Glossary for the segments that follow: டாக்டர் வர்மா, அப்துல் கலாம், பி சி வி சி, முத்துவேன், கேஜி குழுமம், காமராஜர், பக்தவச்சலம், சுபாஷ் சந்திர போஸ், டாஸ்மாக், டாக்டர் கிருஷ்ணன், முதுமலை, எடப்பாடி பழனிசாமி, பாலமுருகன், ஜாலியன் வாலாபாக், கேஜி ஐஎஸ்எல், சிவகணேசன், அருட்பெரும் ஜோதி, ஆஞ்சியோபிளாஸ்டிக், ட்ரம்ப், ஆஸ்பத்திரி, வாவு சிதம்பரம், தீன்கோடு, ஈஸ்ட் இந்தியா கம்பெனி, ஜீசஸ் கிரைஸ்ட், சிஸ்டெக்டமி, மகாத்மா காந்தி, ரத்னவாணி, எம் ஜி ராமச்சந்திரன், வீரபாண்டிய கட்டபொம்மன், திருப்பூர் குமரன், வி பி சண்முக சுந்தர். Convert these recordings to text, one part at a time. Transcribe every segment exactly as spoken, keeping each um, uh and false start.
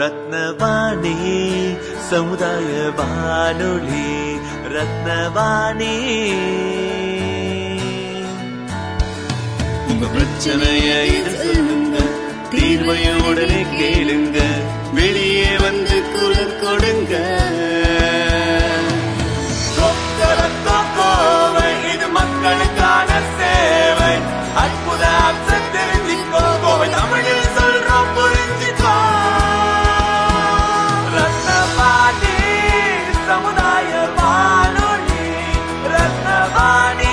ரத்னவாணி சமுதாய வானொலி. ரத்னவாணி உங்க பிரச்சனையை சொல்லுங்க, தீர்வையுடனே கேளுங்க, வெளியே வந்து குரல் கொடுங்க. இது மக்களுக்கான சேவை. அற்புத தமிழில் சொல்றோம், புரிஞ்சுக்கோ. ரத்னவாணி சமுதாய வானொலி. ரத்னவாணி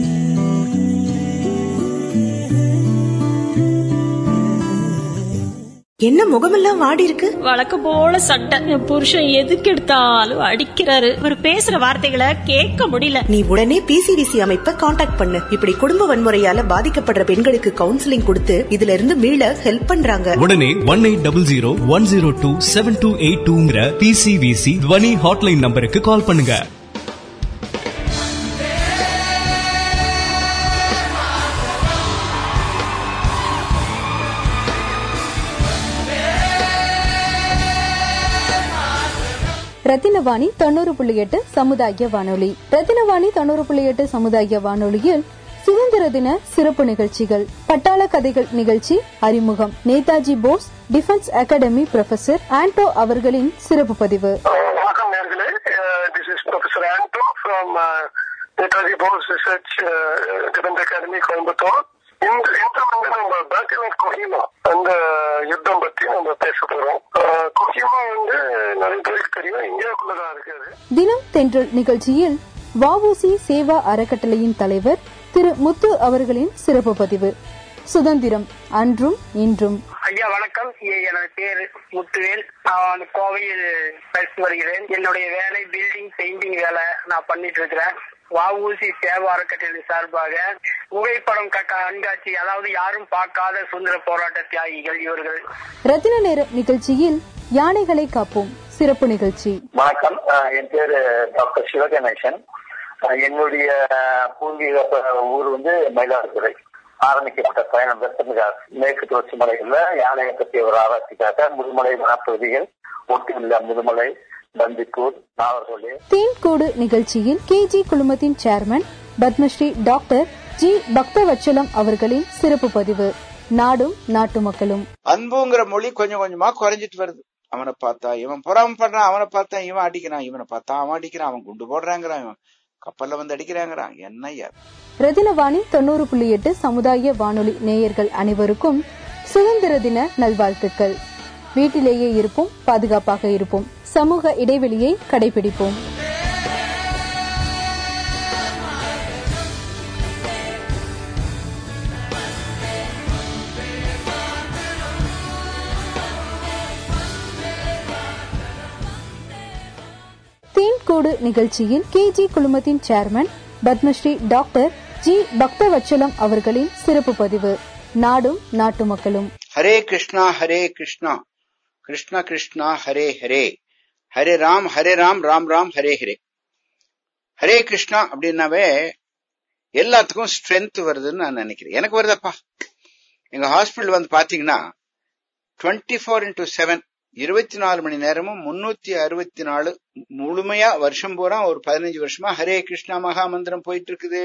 என்ன முகமெல்லாம் வாடி இருக்கு? வழக்கம் போல சட்டை. என் புருஷன் எதுக்கு எடுத்தாலும் அடிக்கிறாரு. அவர் பேசுற வார்த்தைகளை கேட்க முடியல. நீ உடனே பி சி வி சி அமைப்பை காண்டாக்ட் பண்ணு. இப்படி குடும்ப வன்முறையால பாதிக்கப்படுற பெண்களுக்கு கவுன்சிலிங் கொடுத்து இதுல இருந்து மீள ஹெல்ப் பண்றாங்க. உடனே one eight double zero one zero two seven two eight டூங்கிற பி சி வி சி துவனி ஹாட்லைன் நம்பருக்கு கால் பண்ணுங்க. ரத்தினவாணி தொண்ணூறு புள்ளி எட்டு சமுதாய வானொலி. ரத்தினவாணி தொண்ணூறு புள்ளி எட்டு சமுதாய வானொலியில் சுதந்திர தின சிறப்பு நிகழ்ச்சிகள், பட்டாள கதைகள் நிகழ்ச்சி அறிமுகம், Netaji Bose defence academy professor Anto அவர்களின் சிறப்பு பதிவு. வணக்கம் நேயர்களே, this is Professor Anto from Netaji Bose Research Defense Academy, Coimbatore. இந்த யுத்தம் வந்து நம்ம பேட்டில் கொஹிமா அந்த யுத்தம் பத்தி நம்ம பேச போறோம். கொஹிமா வந்து நிறைய பேருக்கு தெரியும், இந்தியாவுக்குள்ளதான் இருக்காது. தினம் தென்றல் நிகழ்ச்சியில் வாவூசி சேவா அறக்கட்டளையின் தலைவர் திரு முத்து அவர்களின் சிறப்பு பதிவு. சுதந்திரம் அன்றும் இன்றும். ஐயா வணக்கம், எனது பேரு முத்துவேன். நான் கோவையில் பேசி வருகிறேன். என்னுடைய வேலை பில்டிங் பெயிண்டிங் வேலை நான் பண்ணிட்டு இருக்கிறேன். வாவூசி சேவா அறக்கட்டளை சார்பாக புகைப்படம் கண்காட்சி, அதாவது யாரும் பார்க்காத சுதந்திர போராட்ட தியாகிகள் இவர்கள். ரத்தின நேர நிகழ்ச்சியில் யானைகளை காப்போம் சிறப்பு நிகழ்ச்சி. வணக்கம், என் பேரு டாக்டர் சிவகணேசன். என்னுடைய பூர்வீக ஊர் வந்து மயிலாடுதுறை. ஆரம்பிக்கப்பட்ட பயணம் வெப்பமிக மேற்கு தொடர்ச்சி மலைகள்ல யானையை பற்றிய ஒரு ஆராய்ச்சிக்காக முதுமலை வனப்பகுதிகள் ஒட்டியுள்ள முதுமலை, பந்திக்கூர், நாகர்கோவில். தீன்கோடு நிகழ்ச்சியில் கேஜி குழுமத்தின் chairman Padmashri doctor G பக்தவச்சலம் அவர்களின் சிறப்பு பதிவு. நாடும் நாட்டு மக்களும். அன்புங்கிற மொழி கொஞ்சம் கொஞ்சமா குறைஞ்சிட்டு வருது. அவனை பார்த்தா இவன் புறம் பண்றான், அவனை பார்த்தா இவன் அடிக்கிறான், இவனை பார்த்தா அவன் அடிக்கிறான், அவன் குண்டு போடுறாங்கிறான், இவன் கப்பல்ல வந்து அடிக்கிறாங்கிறான். என்னையா? ரத்தினவாணி தொண்ணூறு புள்ளி எட்டு சமுதாய வானொலி நேயர்கள் அனைவருக்கும் சுதந்திர தின நல்வாழ்த்துக்கள். வீட்டிலேயே இருப்போம், பாதுகாப்பாக இருப்போம், சமூக இடைவெளியை கடைபிடிப்போம். தீன்கோடு நிகழ்ச்சியில் கேஜி குழுமத்தின் chairman Padmashri doctor G பக்தவச்சலம் அவர்களின் சிறப்பு பதிவு. நாடும் நாட்டு மக்களும். ஹரே கிருஷ்ணா ஹரே கிருஷ்ணா கிருஷ்ணா கிருஷ்ணா ஹரே ஹரே ஹரே ராம் ஹரே ராம் ராம் ராம் ஹரே ஹரே. ஹரே கிருஷ்ணா அப்படின்னாவே எல்லாத்துக்கும் ஸ்ட்ரென்த் வருதுன்னு நான் நினைக்கிறேன். எனக்கு வருதப்பா. எங்க ஹாஸ்பிட்டல் வந்து பாத்தீங்கன்னா டுவெண்ட்டி ஃபோர் இன்டூ செவன் இருபத்தி நாலு மணி நேரமும் முன்னூத்தி அறுபத்தி நாலு முழுமையா வருஷம் பூரா ஒரு பதினஞ்சு வருஷமா ஹரே கிருஷ்ணா மகா மந்திரம் போயிட்டு இருக்குது.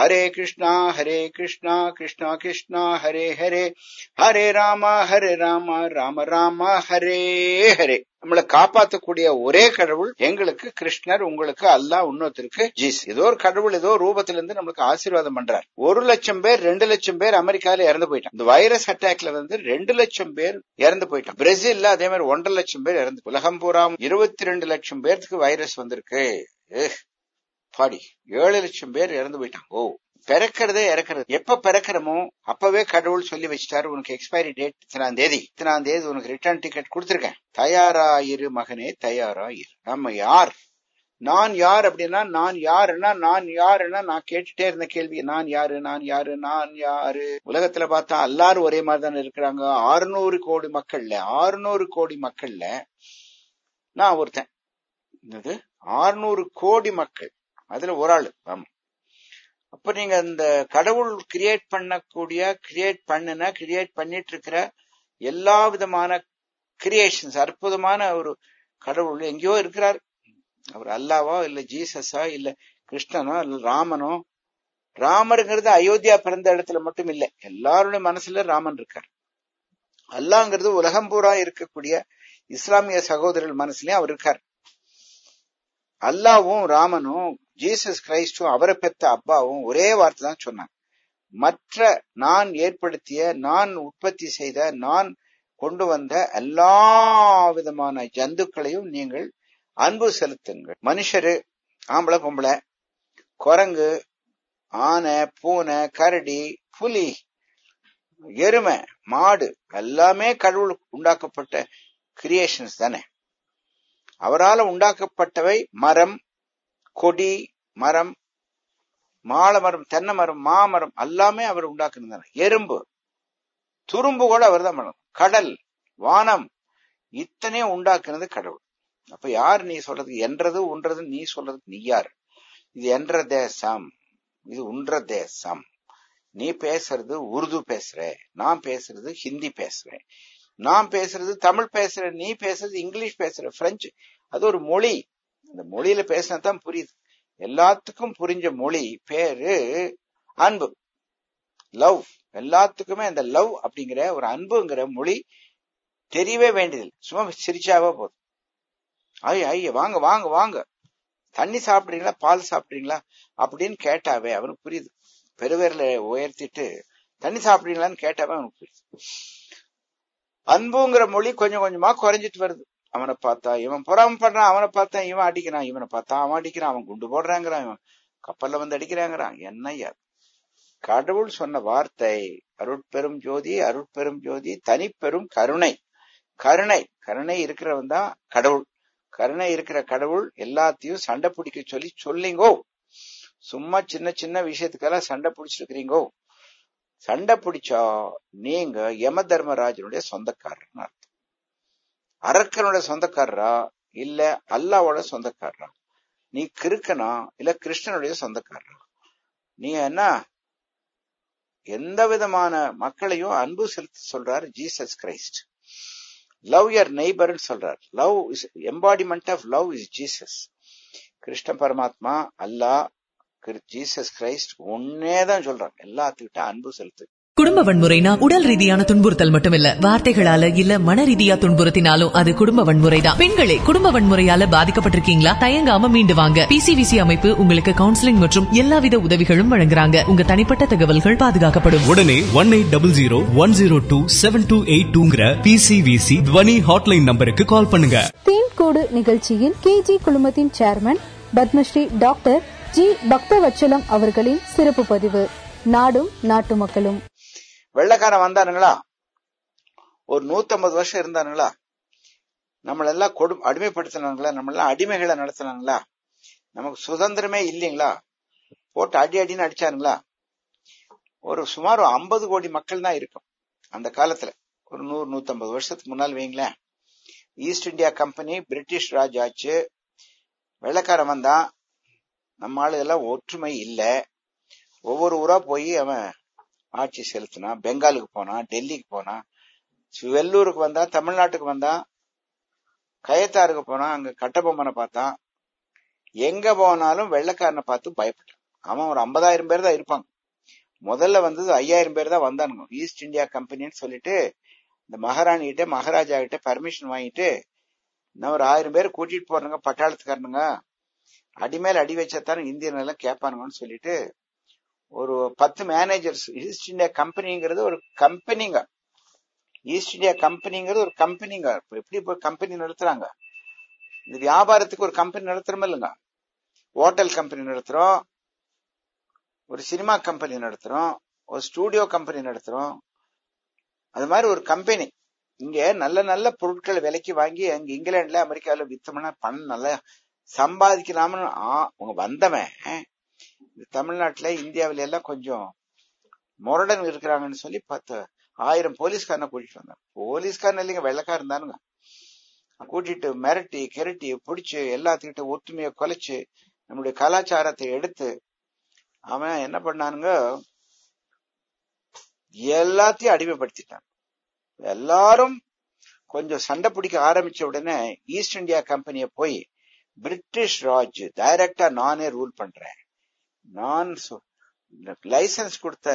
ஹரே கிருஷ்ணா ஹரே கிருஷ்ணா கிருஷ்ணா கிருஷ்ணா ஹரே ஹரே ஹரே ராமா ஹரே ராமா ராம ராமா ஹரே ஹரே. நம்மளை காப்பாற்றக்கூடிய ஒரே கடவுள் எங்களுக்கு கிருஷ்ணர், உங்களுக்கு அல்லாஹ், இன்னொருத்தருக்கு ஜீஸ். ஏதோ ஒரு கடவுள் ஏதோ ரூபத்திலிருந்து நம்மளுக்கு ஆசீர்வாதம் பண்றார். ஒரு லட்சம் பேர் ரெண்டு லட்சம் பேர் அமெரிக்கால இறந்து போயிட்டான். இந்த வைரஸ் அட்டாக்ல வந்து ரெண்டு லட்சம் பேர் இறந்து போயிட்டான். பிரேசில்ல அதே மாதிரி ஒன்றரை லட்சம் பேர் இறந்து. உலகம் பூரா இருபத்தி ரெண்டு லட்சம் பேருக்கு வைரஸ் வந்திருக்கு. பாடி ஏழு லட்சம் பேர் இறந்து போயிட்டாங்க. ஓ, பிறக்கிறதே இறக்குறது. எப்ப பிறக்கிறமோ அப்பவே கடவுள் சொல்லி வச்சுட்டாரு, உனக்கு எக்ஸ்பைரி டேட் இத்தனாம் தேதி இத்தனாம் தேதி உனக்கு ரிட்டர்ன் டிக்கெட் கொடுத்திருக்கேன், தயாராயிரு மகனே தயாராயிரு. நம்ம யார்? நான் யார் அப்படின்னா நான் யாருன்னா நான் யாருன்னா நான் கேட்டுட்டே இருந்த கேள்வி நான் யாரு நான் யாரு நான் யாரு. உலகத்துல பார்த்தா எல்லாரும் ஒரே மாதிரி தானே இருக்கிறாங்க. ஆறுநூறு கோடி மக்கள்ல ஆறுநூறு கோடி மக்கள்ல நான் ஒருத்தன். என்னது ஆறுநூறு கோடி மக்கள், அதுல ஒரு ஆளு. ஆமா, அப்ப நீங்க அந்த கடவுள் கிரியேட் பண்ணக்கூடிய கிரியேட் பண்ணுனா கிரியேட் பண்ணிட்டு இருக்கிற எல்லா விதமான கிரியேஷன்ஸ், அற்புதமான ஒரு கடவுள் எங்கேயோ இருக்கிறார். அவர் அல்லாவோ இல்ல ஜீசஸா இல்ல கிருஷ்ணனோ இல்ல ராமனோ. ராமருங்கிறது அயோத்தியா பிறந்த இடத்துல மட்டும் இல்லை, எல்லாருடைய மனசுல ராமன் இருக்கார். அல்லாங்கிறது உலகம் பூரா இருக்கக்கூடிய இஸ்லாமிய சகோதரர்கள் மனசுலயும் அவர் இருக்கார். அல்லாவும் ராமனும் ஜீசஸ் கிரைஸ்டும் அவரை பெற்ற அப்பாவும் ஒரே வார்த்தை தான் சொன்னாங்க. மற்ற நான் ஏற்படுத்திய, நான் உற்பத்தி செய்த, நான் கொண்டு வந்த எல்லா விதமான ஜந்துக்களையும் நீங்கள் அன்பு செலுத்துங்கள். மனுஷரு, ஆம்பளை பொம்பளை, குரங்கு, ஆனை, பூனை, கரடி, புலி, எருமை, மாடு, எல்லாமே கடவுள் உண்டாக்கப்பட்ட கிரியேஷன்ஸ் தானே. அவரால் உண்டாக்கப்பட்டவை. மரம், கொடி, மரம், மாலை மரம், தென்னை மரம், மாமரம், எல்லாமே அவர் உண்டாக்குனார். எறும்பு, துரும்பு கூட அவர் தான் பண்ணணும். கடல், வானம், இத்தனையும் உண்டாக்குனது கடவுள். அப்ப யார் நீ சொல்றது என்றது உன்றது? நீ சொல்றதுக்கு நீ யார்? இது என்ற தேசம், இது உன்ற தேசம். நீ பேசுறது உருது பேசுற, நான் பேசுறது ஹிந்தி பேசுறேன், நான் பேசுறது தமிழ் பேசுறேன், நீ பேசுறது இங்கிலீஷ் பேசுற, பிரெஞ்சு. அது ஒரு மொழி. அந்த மொழியில பேசினாதான் புரியுது. எல்லாத்துக்கும் புரிஞ்ச மொழி பேரு அன்பு, லவ். எல்லாத்துக்குமே அந்த லவ் அப்படிங்கிற ஒரு அன்புங்கிற மொழி தெரியவே வேண்டியதில்லை. சும்மா சிரிச்சாவா போதும். ஐய ஐய வாங்க வாங்க வாங்க, தண்ணி சாப்பிட்றீங்களா பால் சாப்பிட்றீங்களா அப்படின்னு கேட்டாவே அவனுக்கு புரியுது. பெருவேர்ல உயர்த்திட்டு தண்ணி சாப்பிட்றீங்களான்னு கேட்டாவே அவனுக்கு புரியுது. அன்புங்கிற மொழி கொஞ்சம் கொஞ்சமா குறைஞ்சிட்டு வருது. அவனை பார்த்தா இவன் புறாம பண்றான், அவனை பார்த்தா இவன் அடிக்கிறான், இவனை பார்த்தா அவன் அடிக்கிறான், அவன் குண்டு போடுறாங்கிறான், இவன் கப்பல்ல வந்து அடிக்கிறாங்கிறான். என்னையா கடவுள் சொன்ன வார்த்தை? அருட்பெரும் ஜோதி, அருட்பெரும் ஜோதி, தனிப்பெரும் கருணை. கருணை, கருணை இருக்கிறவன் தான் கடவுள். கருணை இருக்கிற கடவுள் எல்லாத்தையும் சண்டை பிடிக்க சொல்லி சொல்லிங்கோ. சும்மா சின்ன சின்ன விஷயத்துக்கெல்லாம் சண்டை பிடிச்சிருக்கிறீங்கோ. சண்டை பிடிச்சா நீங்க யம தர்மராஜனுடைய சொந்தக்காரர்னு அர்த்தம். அரக்கனுடைய சொந்தக்காரரா இல்ல அல்லாவோட சொந்தக்காரரா? நீ கிருக்கனா இல்ல கிருஷ்ணனுடைய சொந்தக்காரரா? நீ என்ன? எந்த விதமான மக்களையும் அன்பு செலுத்தி சொல்றாரு ஜீசஸ் கிரைஸ்ட். லவ் யர் நெய்பர்ன்னு சொல்றார். Love is embodiment of love is Jesus. Krishna பரமாத்மா, அல்லா, ஜீசஸ் கிரைஸ்ட் ஒன்னேதான் சொல்றாங்க. எல்லாத்துக்கிட்ட அன்பு செலுத்து. குடும்ப வன்முறைனா உடல் ரீதியான துன்புறுத்தல் மட்டும் இல்ல, வார்த்தைகளால இல்ல மன ரீதியா துன்புறுத்தினாலும் அது குடும்ப வன்முறைதான். பெண்களே, குடும்ப வன்முறையால பாதிக்கப்பட்டிருக்கீங்களா? தயங்காம மீண்டு வாங்க. பி சி வி சி அமைப்பு உங்களுக்கு கவுன்சிலிங் மற்றும் எல்லாவித உதவிகளும் வழங்குறாங்க. உங்க தனிப்பட்ட தகவல்கள் பாதுகாக்கப்படும். உடனே one eight double zero one zero two seven two eight டூங்கிற பி சி வி சி துவனி ஹாட்லைன் நம்பருக்கு கால் பண்ணுங்க. பின்கோடு நிகழ்ச்சியில் கேஜி குழுமத்தின் chairman Padmashri doctor G பக்தவச்சலம் அவர்களின் சிறப்பு பதிவு. நாடும் நாட்டு மக்களும். வெள்ளக்காரன் வந்தானுங்களா, ஒரு நூத்தி ஐம்பது வருஷம் இருந்தானுங்களா, நம்மளெல்லாம் கொடு அடிமைப்படுத்தினாங்களா, நம்மளெல்லாம் அடிமைகளை நடத்தினாங்களா, நமக்கு சுதந்திரமே இல்லைங்களா, போட்டு அடி அடின்னு அடிச்சானுங்களா? ஒரு சுமார் ஐம்பது கோடி மக்கள் தான் இருக்கும் அந்த காலத்துல. ஒரு நூறு நூத்தி ஐம்பது வருஷத்துக்கு முன்னால் வைங்களேன். ஈஸ்ட் இந்தியா கம்பெனி British Raj ஆச்சு. வெள்ளக்காரன் வந்தான். நம்ம ஆளுகெல்லாம் ஒற்றுமை இல்லை. ஒவ்வொரு ஊரா போய் அவன் ஆட்சி செலுத்தினா. பெங்காலுக்கு போனான், டெல்லிக்கு போனான், வெள்ளூருக்கு வந்தான், தமிழ்நாட்டுக்கு வந்தான், கயத்தாருக்கு போனான், அங்க கட்டபொம்மனை பார்த்தான். எங்க போனாலும் வெள்ளைக்காரனை பார்த்து பயப்பட்டான். அவன் ஒரு ஐம்பதாயிரம் பேர் தான் இருப்பாங்க. முதல்ல வந்தது ஐயாயிரம் பேர் தான் வந்தானுங்க. ஈஸ்ட் இந்தியா கம்பெனின்னு சொல்லிட்டு இந்த மகாராணிகிட்ட மகாராஜா கிட்ட பர்மிஷன் வாங்கிட்டு இன்னும் ஒரு ஆயிரம் பேர் கூட்டிட்டு போறாங்க பட்டாளத்துக்காரனுங்க. அடிமேல அடி வச்சாத்தான இந்தியன் எல்லாம் கேட்பானுங்கன்னு சொல்லிட்டு ஒரு பத்து மேனேஜர்ஸ். ஈஸ்ட் இந்தியா கம்பெனிங்கிறது ஒரு கம்பெனிங்க. ஈஸ்ட் இந்தியா கம்பெனிங்கிறது ஒரு கம்பெனிங்க. எப்படி இப்போ கம்பெனி நடத்துறாங்க? இந்த வியாபாரத்துக்கு ஒரு கம்பெனி நடத்துறோம் இல்லைங்க. ஹோட்டல் கம்பெனி நடத்துறோம், ஒரு சினிமா கம்பெனி நடத்துறோம், ஒரு ஸ்டூடியோ கம்பெனி நடத்துறோம். அது மாதிரி ஒரு கம்பெனி. இங்க நல்ல நல்ல பொருட்களை விலைக்கு வாங்கி அங்க இங்கிலாந்துல அமெரிக்காவில வித்தோம்னா பணம் நல்லா சம்பாதிக்கலாம்னு அவங்க வந்தவன் தமிழ்நாட்டுல இந்தியாவில எல்லாம் கொஞ்சம் முரடன் இருக்கிறாங்கன்னு சொல்லி பத்து ஆயிரம் போலீஸ்காரனை கூட்டிட்டு வந்தாங்க. போலீஸ்காரன் இல்லைங்க, வெள்ளக்காரன் தானுங்க. கூட்டிட்டு மிரட்டி கெரட்டி பிடிச்சு எல்லாத்துக்கிட்ட ஒத்துமையை கொலைச்சு நம்முடைய கலாச்சாரத்தை எடுத்து அவன் என்ன பண்ணானுங்க, எல்லாத்தையும் அடிமைப்படுத்திட்டான். எல்லாரும் கொஞ்சம் சண்டை பிடிக்க ஆரம்பிச்ச உடனே ஈஸ்ட் இந்தியா கம்பெனிய போய் பிரிட்டிஷ் ராஜ் டைரக்டா நானே ரூல் பண்றேன், நான் லைசன்ஸ் கொடுத்த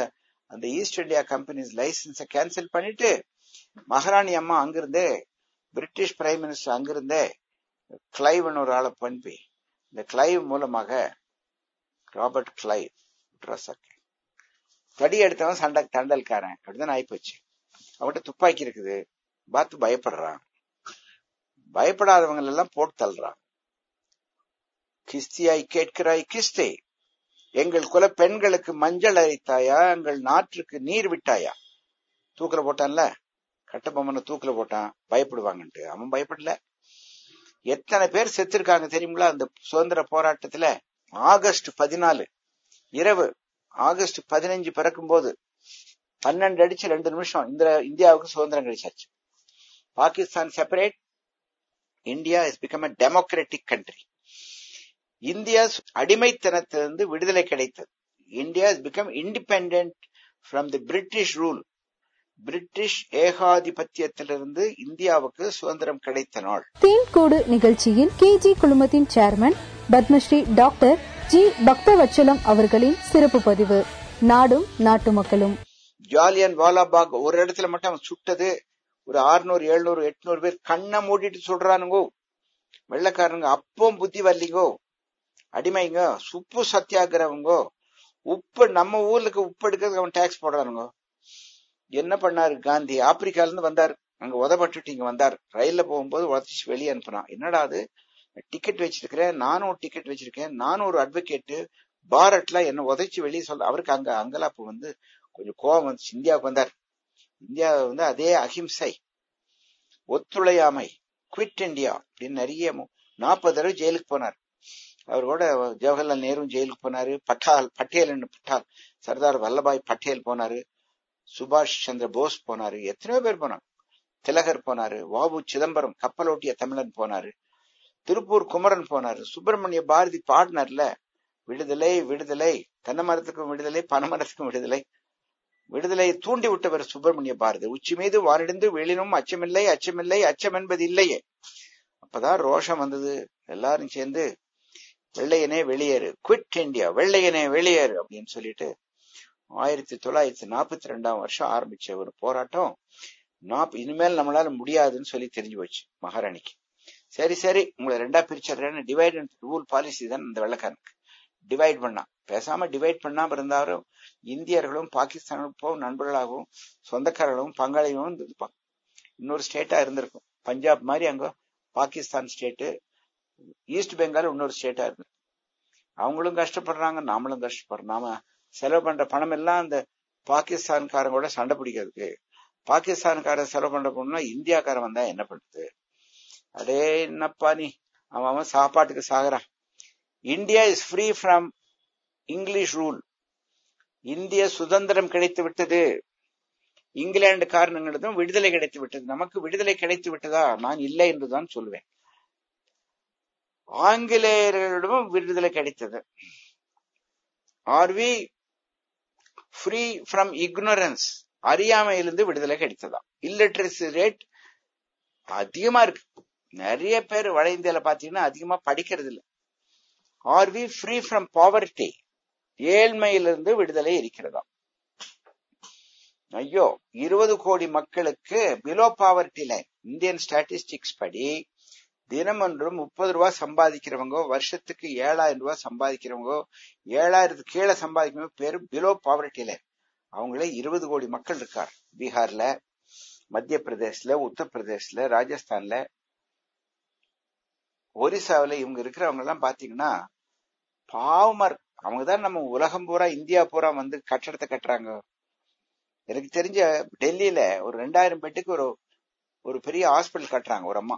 அந்த ஈஸ்ட் இந்தியா கம்பெனிஸ் லைசன்ஸை கேன்சல் பண்ணிட்டு மகாராணி அம்மா அங்கிருந்தே பிரிட்டிஷ் பிரைம் மினிஸ்டர் அங்கிருந்தே கிளைவ்னு ஒரு ஆளை பண்பி, இந்த கிளைவ் மூலமாக ராபர்ட் கிளைவ் தடி எடுத்தவன் சண்டை தண்டல்காரன் அப்படிதான் ஆயிப்போச்சு. அவன்கிட்ட துப்பாக்கி இருக்குது, பார்த்து பயப்படுறான், பயப்படாதவங்க எல்லாம் போட்டு தள்ளுறான். கிஸ்தியாய் கேட்கிறாய் கிஸ்தே, எங்கள் குல பெண்களுக்கு மஞ்சள் அரைத்தாயா, எங்கள் நாட்டுக்கு நீர் விட்டாயா. தூக்கல போட்டான்ல, கட்டபொம்மனை தூக்கல போட்டான் பயப்படுவாங்கன்ட்டு. அவன் பயப்படல. எத்தனை பேர் செத்துருக்காங்க தெரியுங்களா அந்த சுதந்திர போராட்டத்துல? ஆகஸ்ட் பதினாலு இரவு ஆகஸ்ட் பதினஞ்சு பிறக்கும் போது பன்னெண்டு அடிச்சு ரெண்டு நிமிஷம் இந்த இந்தியாவுக்கு சுதந்திரம் கிடைச்சாச்சு. Pakistan separate, India is become a democratic country. India அடிமைத்தனத்திலிருந்து விடுதலை கிடைத்தது. India is become independent from the British rule. British ஏகாதிபத்தியத்திலிருந்து இந்தியாவுக்கு சுதந்திரம் கிடைத்த நாள். தீன்கோடு நிகழ்ச்சியில் கேஜி குழுமத்தின் chairman Padmashri doctor G பக்தவச்சலம் அவர்களின் சிறப்பு பதிவு. நாடும் நாட்டு மக்களும். ஜாலியன் வாலாபாக் ஒரு இடத்துல மட்டும் சுட்டது ஒரு ஆறுநூறு எழுநூறு எட்நூறு பேர் கண்ணை மூடிட்டு சொல்றானுங்கோ வெள்ளக்காரனுங்க. அப்பவும் புத்தி வரலிங்கோ அடிமைங்க. உப்பு சத்தியாகிறவங்கோ, உப்பு நம்ம ஊருக்கு உப்பு எடுக்கிறதுக்கு அவன் டாக்ஸ் போடுறானுங்க. என்ன பண்ணாரு காந்தி? ஆப்பிரிக்கால இருந்து வந்தார், அங்க உதப்பட்டு இங்க வந்தார். ரயில்ல போகும்போது உதச்சு வெளியே அனுப்புனான். என்னடா அது, டிக்கெட் வச்சிருக்கிறேன் நானும் டிக்கெட் வச்சிருக்கேன் நானும் ஒரு அட்வொகேட்டு பாரட்ல என்ன உதைச்சு வெளியே சொல்ல. அவருக்கு அங்க அங்கலாப்பு வந்து கொஞ்சம் கோபம் வந்துச்சு. இந்தியாவுக்கு வந்தார். இந்தியாவை வந்து அதே அஹிம்சை ஒத்துழையாமை குவிட் இண்டியா அப்படின்னு நிறைய நாற்பது தடவை ஜெயிலுக்கு போனார். அவர் கூட ஜவஹர்லால் நேரு ஜெயிலுக்கு போனாரு, பட்டால் பட்டேல் என்று பட்டால் சர்தார் வல்லபாய் பட்டேல் போனாரு, சுபாஷ் சந்திர போஸ் போனாரு, எத்தனையோ பேர் போனாங்க. திலகர் போனாரு, வாவு சிதம்பரம் கப்பலோட்டிய தமிழன் போனாரு, திருப்பூர் குமரன் போனாரு, சுப்பிரமணிய பாரதி பாடினார்ல விடுதலை விடுதலை, தென்னை மரத்துக்கும் விடுதலை பனைமரத்துக்கும் விடுதலை. விடுதலையை தூண்டி விட்டவர் சுப்பிரமணிய பாரதி. உச்சி மீது வானிடந்து வெளியினும் அச்சமில்லை அச்சமில்லை அச்சம் என்பது இல்லையே. அப்பதான் ரோஷம் வந்தது. எல்லாரும் சேர்ந்து வெள்ளையனே வெளியேறு, குவிட் இண்டியா, வெள்ளையனே வெளியேறு அப்படின்னு சொல்லிட்டு ஆயிரத்தி தொள்ளாயிரத்தி நாற்பத்தி ரெண்டாம் வருஷம் ஆரம்பிச்ச ஒரு போராட்டம். நாப் இனிமேல் நம்மளால முடியாதுன்னு சொல்லி தெரிஞ்சு போச்சு மகாராணிக்கு. சரி சரி உங்களை ரெண்டா பிரிச்சறேன்னு டிவைட் அண்ட் ரூல் பாலிசி தான் இந்த வெள்ளக்காரனுக்கு. டிவைட் பண்ணா பேசாம டிவைட் பண்ணாம இருந்தாலும் இந்தியர்களும் பாகிஸ்தானுக்கும் நண்பர்களாகவும் சொந்தக்காரர்களும் பங்காளிகளும் இருந்திருப்பாங்க. இன்னொரு ஸ்டேட்டா இருந்திருக்கும் பஞ்சாப் மாதிரி. அங்க பாகிஸ்தான் ஸ்டேட்டு, ஈஸ்ட் பெங்கால் இன்னொரு ஸ்டேட்டா இருந்திருக்கும். அவங்களும் கஷ்டப்படுறாங்க, நாமளும் கஷ்டப்படுறோம். நாம செலவு பண்ற பணம் எல்லாம் அந்த பாகிஸ்தான்காரங்களோட சண்டை பிடிக்கிறதுக்கு. பாகிஸ்தான்காரன் செலவு பண்ற பணம்னா இந்தியாக்காரன் வந்தா என்ன பண்றது? அடே என்னப்பா நீ, அவன் அவன் சாப்பாட்டுக்கு சாகுறான். India is free from English rule. இந்திய சுதந்திரம் கிடைத்து விட்டது. இங்கிலாந்து காரணங்களும் விடுதலை கிடைத்து விட்டது. நமக்கு விடுதலை கிடைத்து விட்டதா? நான் இல்லை என்றுதான் சொல்லுவேன். ஆங்கிலேயர்களிடமும் விடுதலை கிடைத்தது. Are we free from ignorance? அறியாமையிலிருந்து விடுதலை கிடைத்ததா? இல்லிட்ரேசி ரேட் அதிகமா இருக்கு. நிறைய பேர் வட இந்தியால பாத்தீங்கன்னா அதிகமா படிக்கிறது இல்லை. Are we free from poverty? ஏழ்மையிலிருந்து விடுதலை இருக்கிறதா? ஐயோ, இருபது கோடி மக்களுக்கு below poverty line. Indian statistics படி தினமொன்றும் முப்பது ரூபாய் சம்பாதிக்கிறவங்க, வருஷத்துக்கு ஏழாயிரம் ரூபாய் சம்பாதிக்கிறவங்க, ஏழாயிரத்துக்கு கீழே சம்பாதிக்கிறவங்க பேரு பிலோ பாவர்ட்டி லைன். அவங்களே இருபது கோடி மக்கள் இருக்கார். பீகார்ல, மத்திய பிரதேஷ்ல, உத்தரப்பிரதேஷ்ல, ராஜஸ்தான்ல, ஒரிசாவில இவங்க இருக்கிறவங்க எல்லாம் பாத்தீங்கன்னா பாவமா இருக்கு. அவங்கதான் நம்ம உலகம் பூரா இந்தியா பூரா வந்து கட்டடத்தை கட்டுறாங்க. எனக்கு தெரிஞ்ச டெல்லியில ஒரு ரெண்டாயிரம் பெட்டுக்கு ஒரு ஒரு பெரிய ஹாஸ்பிட்டல் கட்டுறாங்க ஒரு அம்மா.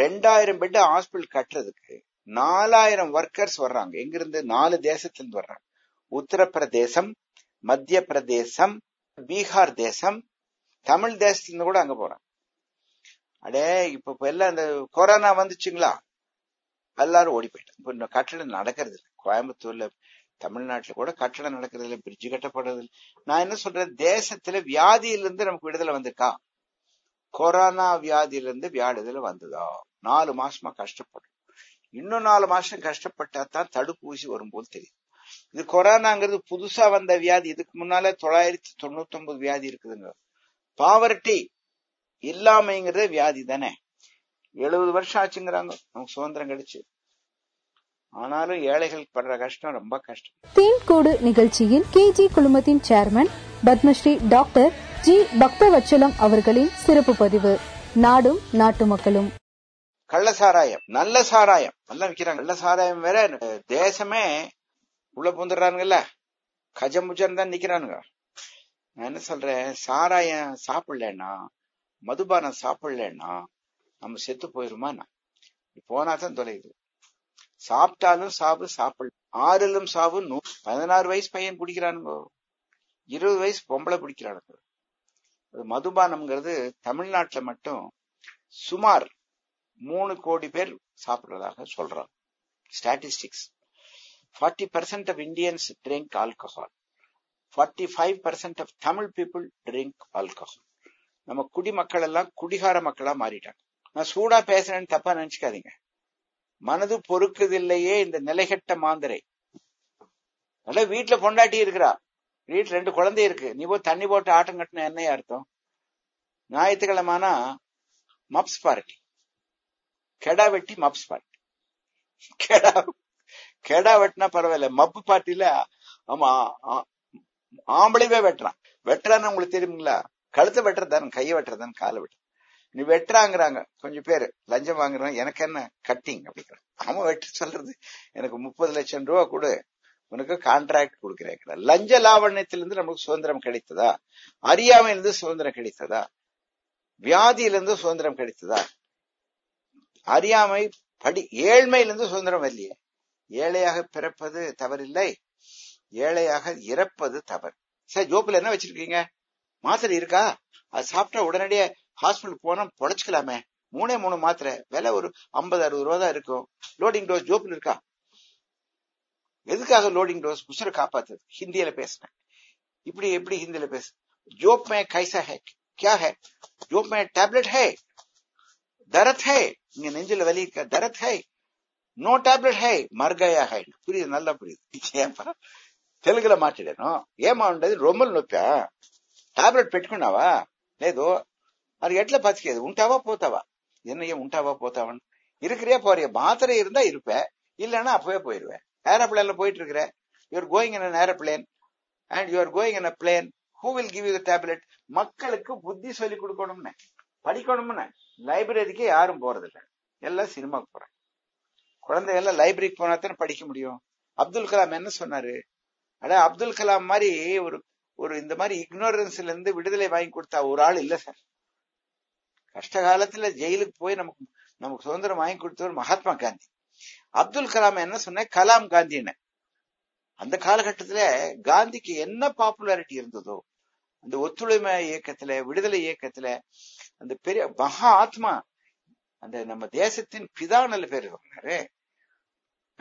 ரெண்டாயிரம் பெட்டு ஹாஸ்பிட்டல் கட்டுறதுக்கு நாலாயிரம் ஒர்க்கர்ஸ் வர்றாங்க. எங்கிருந்து? நாலு தேசத்திலிருந்து வர்றாங்க. உத்தரப்பிரதேசம், மத்திய பிரதேசம், பீகார் தேசம், தமிழ் தேசத்திலிருந்து கூட அங்க போறாங்க. அடே இப்ப எல்லாம் இந்த கொரோனா வந்துச்சுங்களா எல்லாரும் ஓடி போயிட்டோம். இப்ப இந்த கட்டடம் நடக்கிறது இல்லை, கோயம்புத்தூர்ல தமிழ்நாட்டுல கூட கட்டடம் நடக்கிறது இல்லை, பிரிட்ஜு கட்டப்படுறது இல்லை. நான் என்ன சொல்றேன், தேசத்துல வியாதியிலிருந்து நமக்கு விடுதலை வந்திருக்கா? கொரோனா வியாதியிலிருந்து வியாடுதல வந்ததா? நாலு மாசமா கஷ்டப்படும், இன்னும் நாலு மாசம் கஷ்டப்பட்டாதான் தடுப்பூசி வரும்போது தெரியும். இது கொரோனாங்கிறது புதுசா வந்த வியாதி, இதுக்கு முன்னால தொள்ளாயிரத்தி தொண்ணூத்தி ஒன்பது வியாதி இருக்குதுங்க. பாவர்ட்டி இல்லாமைங்கிறத வியாதி தானே. எழுபது வருஷம் ஆச்சுங்கிறாங்க நமக்கு சுதந்திரம் கிடைச்சு, ஆனாலும் ஏழைகள் படுற கஷ்டம் ரொம்ப கஷ்டம். தீன்கோடு நிகழ்ச்சியில் கேஜி குழுமத்தின் chairman Padmashri doctor G பக்தவச்சலம் அவர்களின் சிறப்பு பதிவு. நாடும் நாட்டு மக்களும் கள்ள சாராயம் நல்ல சாராயம் நல்லா விற்கிறாங்க. நல்ல சாராயம் வேற, தேசமே உள்ள பூந்துடுறானுங்கல்ல, கஜமுஜன் தான் நிக்கிறானுங்க. நான் என்ன சொல்றேன், சாராயம் சாப்பிடலன்னா மதுபானம் சாப்பிடலன்னா நம்ம செத்து போயிருமா? நான் போனாதான் தொலையுது. சாப்பிட்டாலும் சாவு சாப்பிடல, ஆறிலும் சாவு. நூ பதினாறு வயசு பையன் குடிக்கிறானுங்க, இருபது வயசு பொம்பளை குடிக்கிறானுங்க. அது மதுபானம்ங்கிறது தமிழ்நாட்டுல மட்டும் சுமார் மூணு கோடி பேர் சாப்பிடுறதாக சொல்றாங்க statistics. Forty percent of Indians drink alcohol, forty five percent of Tamil people drink alcohol. நம்ம குடிமக்கள் எல்லாம் குடிகார மக்களா மாறிட்டாங்க. நான் சூடா பேசுறேன்னு தப்பா நினைச்சுக்காதீங்க, மனது பொறுக்குதில்லையே இந்த நிலைகட்ட மாந்தரை. நல்லா வீட்டுல பொண்டாட்டி இருக்கிறா, வீட்டுல ரெண்டு குழந்தை இருக்கு, நீ போய் தண்ணி போட்டு ஆட்டம் கட்டின என்னையா அர்த்தம்? ஞாயிற்றுக்கிழமானா மப்ஸ் பார்ட்டி, கெடா வெட்டி மப்ஸ் பார்ட்டி. கெடா கெடா வெட்டினா பரவாயில்ல, மப்பு பார்ட்டில ஆமா ஆம்பளைவே வெட்டுறான். வெட்டுறான்னு உங்களுக்கு தெரியுங்களா? கழுத்தை வெட்டுறதானு, கையை வெட்டுறதானு, காலை வெட்டுற நீ வெட்டுறாங்கிறாங்க. கொஞ்சம் பேரு லஞ்சம் வாங்குறாங்க, எனக்கு என்ன கட்டிங் அப்படிங்கிறான். அவன் வெட்டு சொல்றது, எனக்கு முப்பது லட்சம் ரூபா கொடு, உனக்கு கான்ட்ராக்ட் கொடுக்குறேன். லஞ்ச லாவண்யத்திலிருந்து நமக்கு சுதந்திரம் கிடைத்ததா? அறியாமையிலிருந்து சுதந்திரம் கிடைத்ததா? வியாதியிலிருந்து சுதந்திரம் கிடைத்ததா? அறியாமை படி ஏழ்மையிலிருந்து சுதந்திரம் இல்லையே. ஏழையாக பிறப்பது தவறில்லை, ஏழையாக இறப்பது தவறு. சார் ஜோப்பில் என்ன வச்சிருக்கீங்க? மாத்திரை இருக்கா? அது சாப்பிட்டா உடனடியே ஹாஸ்பிட்டல் போனா பொழைச்சுக்கலாமே, மூணே மூணு மாத்திரை, விலை ஒரு ஐம்பது அறுபது ரூபா தான் இருக்கும். லோடிங் டோஸ் ஜோப்பில் இருக்கா? எதுக்காக லோடிங் டோஸ்? உசுரை காப்பாத்து. ஹிந்தியில பேசுனேன், இப்படி எப்படி ஹிந்தியில பேச? ஜோப் மே கைசா ஹே கியா ஹே? ஜோப் மே டேப்லெட் ஹே, தரத் ஹே. இங்க நெஞ்சில வலி இருக்க, தரத் ஹே, நோ டேப்லெட் ஹே, மர்கயா ஹே. புரியுது, நல்லா புரியுது. ஏன்பா தெலுங்குல மாட்டிடணும்? ஏமாண்டது ரொம்ப நொப்பா. టాబ్లెట్ పెట్టుకున్నావా లేదు, అది ఎట్లా బతికేది? ఉంటావా పోతావా? என்னையே உண்டாவா போத்தாவான்னு இருக்கிறியா போறியா? மாத்திரை இருந்தா இருப்பேன், இல்லைன்னா அப்பவே போயிருவேன். ஏரோப்ளேன்ல போயிட்டு இருக்கிற, you're going in aeroplane and you're going in plane, who will give you tablet? மக்களுக்கு புத்தி சொல்லி கொடுக்கணும்னு, படிக்கணும்னு லைப்ரரிக்கு யாரும் போறதில்லை, எல்லாம் சினிமாக்கு போறாங்க. குழந்தைகள்லாம் லைப்ரரிக்கு போனா தானே படிக்க முடியும். அப்துல் கலாம் என்ன சொன்னாரு? அட அப்துல் கலாம் மாதிரி ஒரு ஒரு இந்த மாதிரி இக்னோரன்ஸ்ல இருந்து விடுதலை வாங்கி கொடுத்தா ஒரு ஆள் இல்ல சார். கஷ்ட காலத்துல ஜெயிலுக்கு போய் நமக்கு நமக்கு சுதந்திரம் வாங்கி கொடுத்தவர் மகாத்மா காந்தி. அப்துல் கலாம் என்ன சொன்ன? கலாம் காந்தின்னு. அந்த காலகட்டத்துல காந்திக்கு என்ன பாப்புலாரிட்டி இருந்ததோ, அந்த ஒத்துழைமை இயக்கத்துல, விடுதலை இயக்கத்துல, அந்த பெரிய மகா ஆத்மா, அந்த நம்ம தேசத்தின் பிதானல் பேர் சொன்னாரு.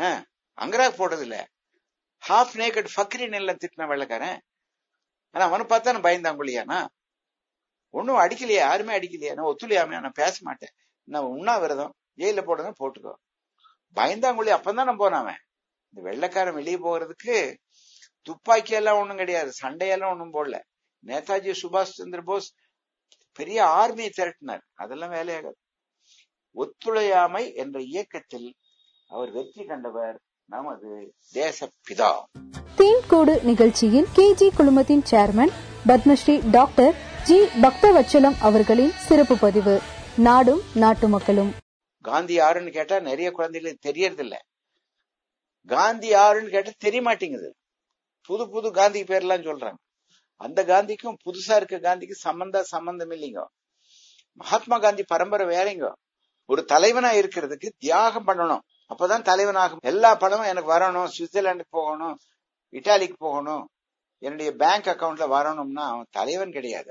ஆஹ் அங்கராக் போடுறது இல்ல, ஹாஃப் நேக்கட் ஃபக்ரி நெல்ல திட்டின வெள்ளக்காரன். ஆனா அவனு பார்த்தா நான் பயந்தாங்குள்ளியானா, ஒன்னும் அடிக்கலையா, யாருமே அடிக்கலையா, நான் ஒத்துழையாமே, நான் பேச மாட்டேன், நான் உண்ணாவிரதம், ஜெயில போடுறதும் போட்டுக்கோ, பயந்தாங்குள்ளி. அப்பந்தான் நான் போனாவன். இந்த வெள்ளைக்காரன் வெளியே போகிறதுக்கு துப்பாக்கி எல்லாம் ஒண்ணும் கிடையாது, சண்டையெல்லாம் ஒண்ணும் போடல. நேதாஜி சுபாஷ் சந்திர போஸ் பெரிய ஆர்மியை திரட்டினார், அதெல்லாம் வேலையாகாது. ஒத்துழையாமை என்ற இயக்கத்தில் அவர் வெற்றி கண்டவர் நமது தேசப்பிதா. தீன்கோடு நிகழ்ச்சியில் கேஜி குழுமத்தின் chairman Padmashri doctor G பக்தவச்சலம் அவர்களின் சிறப்பு பதிவு. நாடும் நாட்டு மக்களும். காந்தி யாருன்னு கேட்டா நிறைய குழந்தைகளுக்கு தெரியறது இல்ல. காந்தி யாருன்னு கேட்டா தெரிய மாட்டேங்குது. புது புது காந்தி பேர்லாம் சொல்றாங்க. அந்த காந்திக்கும் புதுசா இருக்க காந்திக்கும் சம்பந்தா சம்பந்தம் இல்லைங்க. மகாத்மா காந்தி பரம்பரை வேறங்க. ஒரு தலைவனா இருக்கிறதுக்கு தியாகம் பண்ணணும், அப்பதான் தலைவனாகும். எல்லா பணமும் எனக்கு வரணும், சுவிட்சர்லாந்துக்கு போகணும், இட்டாலிக்கு போகணும், என்னுடைய பேங்க் அக்கவுண்ட்ல வரணும்னா அவன் தலைவன் கிடையாது.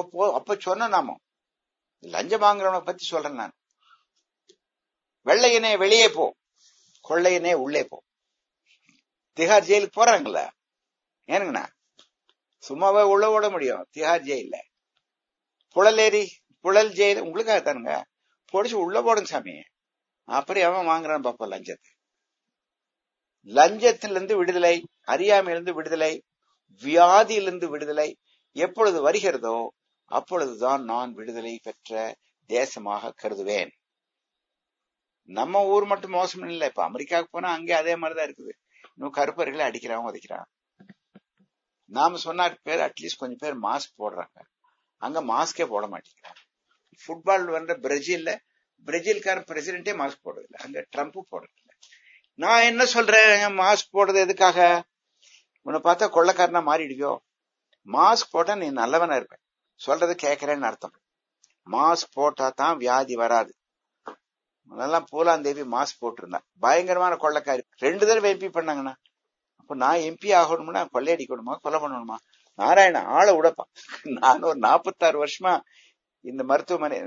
அப்போ அப்ப சொன்ன நாம லஞ்சம் வாங்குறவனை பத்தி சொல்றேன் நான். வெள்ளையனே வெளியே போ, கொள்ளையனே உள்ளே போ. திஹார் ஜெயிலுக்கு போறாங்களா ஏனுங்கண்ணா? சும்மாவே உள்ள ஓட முடியும் திஹார் ஜெயில. புழலேரி புழல் ஜெயில் உங்களுக்காக தானுங்க. பொடிச்சு உள்ள போடுங்க சாமி. அப்புறம் எவன் வாங்குறான்னு பாப்போம் லஞ்சத்தை. லஞ்சத்திலிருந்து விடுதலை, அறியாமையிலிருந்து விடுதலை, வியாதியிலிருந்து விடுதலை எப்பொழுது வருகிறதோ அப்பொழுதுதான் நான் விடுதலை பெற்ற தேசமாக கருதுவேன். நம்ம ஊர் மட்டும் மோசம் இல்லை. இப்ப அமெரிக்காவுக்கு போனா அங்கே அதே மாதிரிதான் இருக்குது. இன்னும் கருப்பர்களை அடிக்கிறவங்க உதைக்கிறான். நாம சொன்ன பேர் அட்லீஸ்ட் கொஞ்சம் பேர் மாஸ்க் போடுறாங்க, அங்க மாஸ்கே போட மாட்டேங்கிறாங்க. ஃபுட்பால் வந்து பிரேசில்ல பிரேசில்கார பிரசிடென்டே மாஸ்க் போடுறதில்லை, அங்க ட்ரம்ப் போடுறதில்லை. நான் என்ன சொல்றேன், மாஸ்க் போடுறது எதுக்காக? உன்னை பார்த்தா கொள்ளைக்காரனா மாறிடுவியோ? மாஸ்க் போட்டா நீ நல்லவனா இருப்பேன். சொல்றது கேட்கிறேன்னு அர்த்தம். மாஸ்க் போட்டா தான் வியாதி வராது. முன்னெல்லாம் பூலாந்தேவி மாஸ்க் போட்டிருந்தா பயங்கரமான கொள்ளைக்காரி. ரெண்டு தடவை எம்பி பண்ணாங்கண்ணா. அப்ப நான் எம்பி ஆகணும்னா கொள்ளையடிக்கணுமா, கொலை பண்ணணுமா? நாராயண ஆளை உடப்பான். நான் ஒரு நாற்பத்தாறு வருஷமா இந்த மருத்துவமனை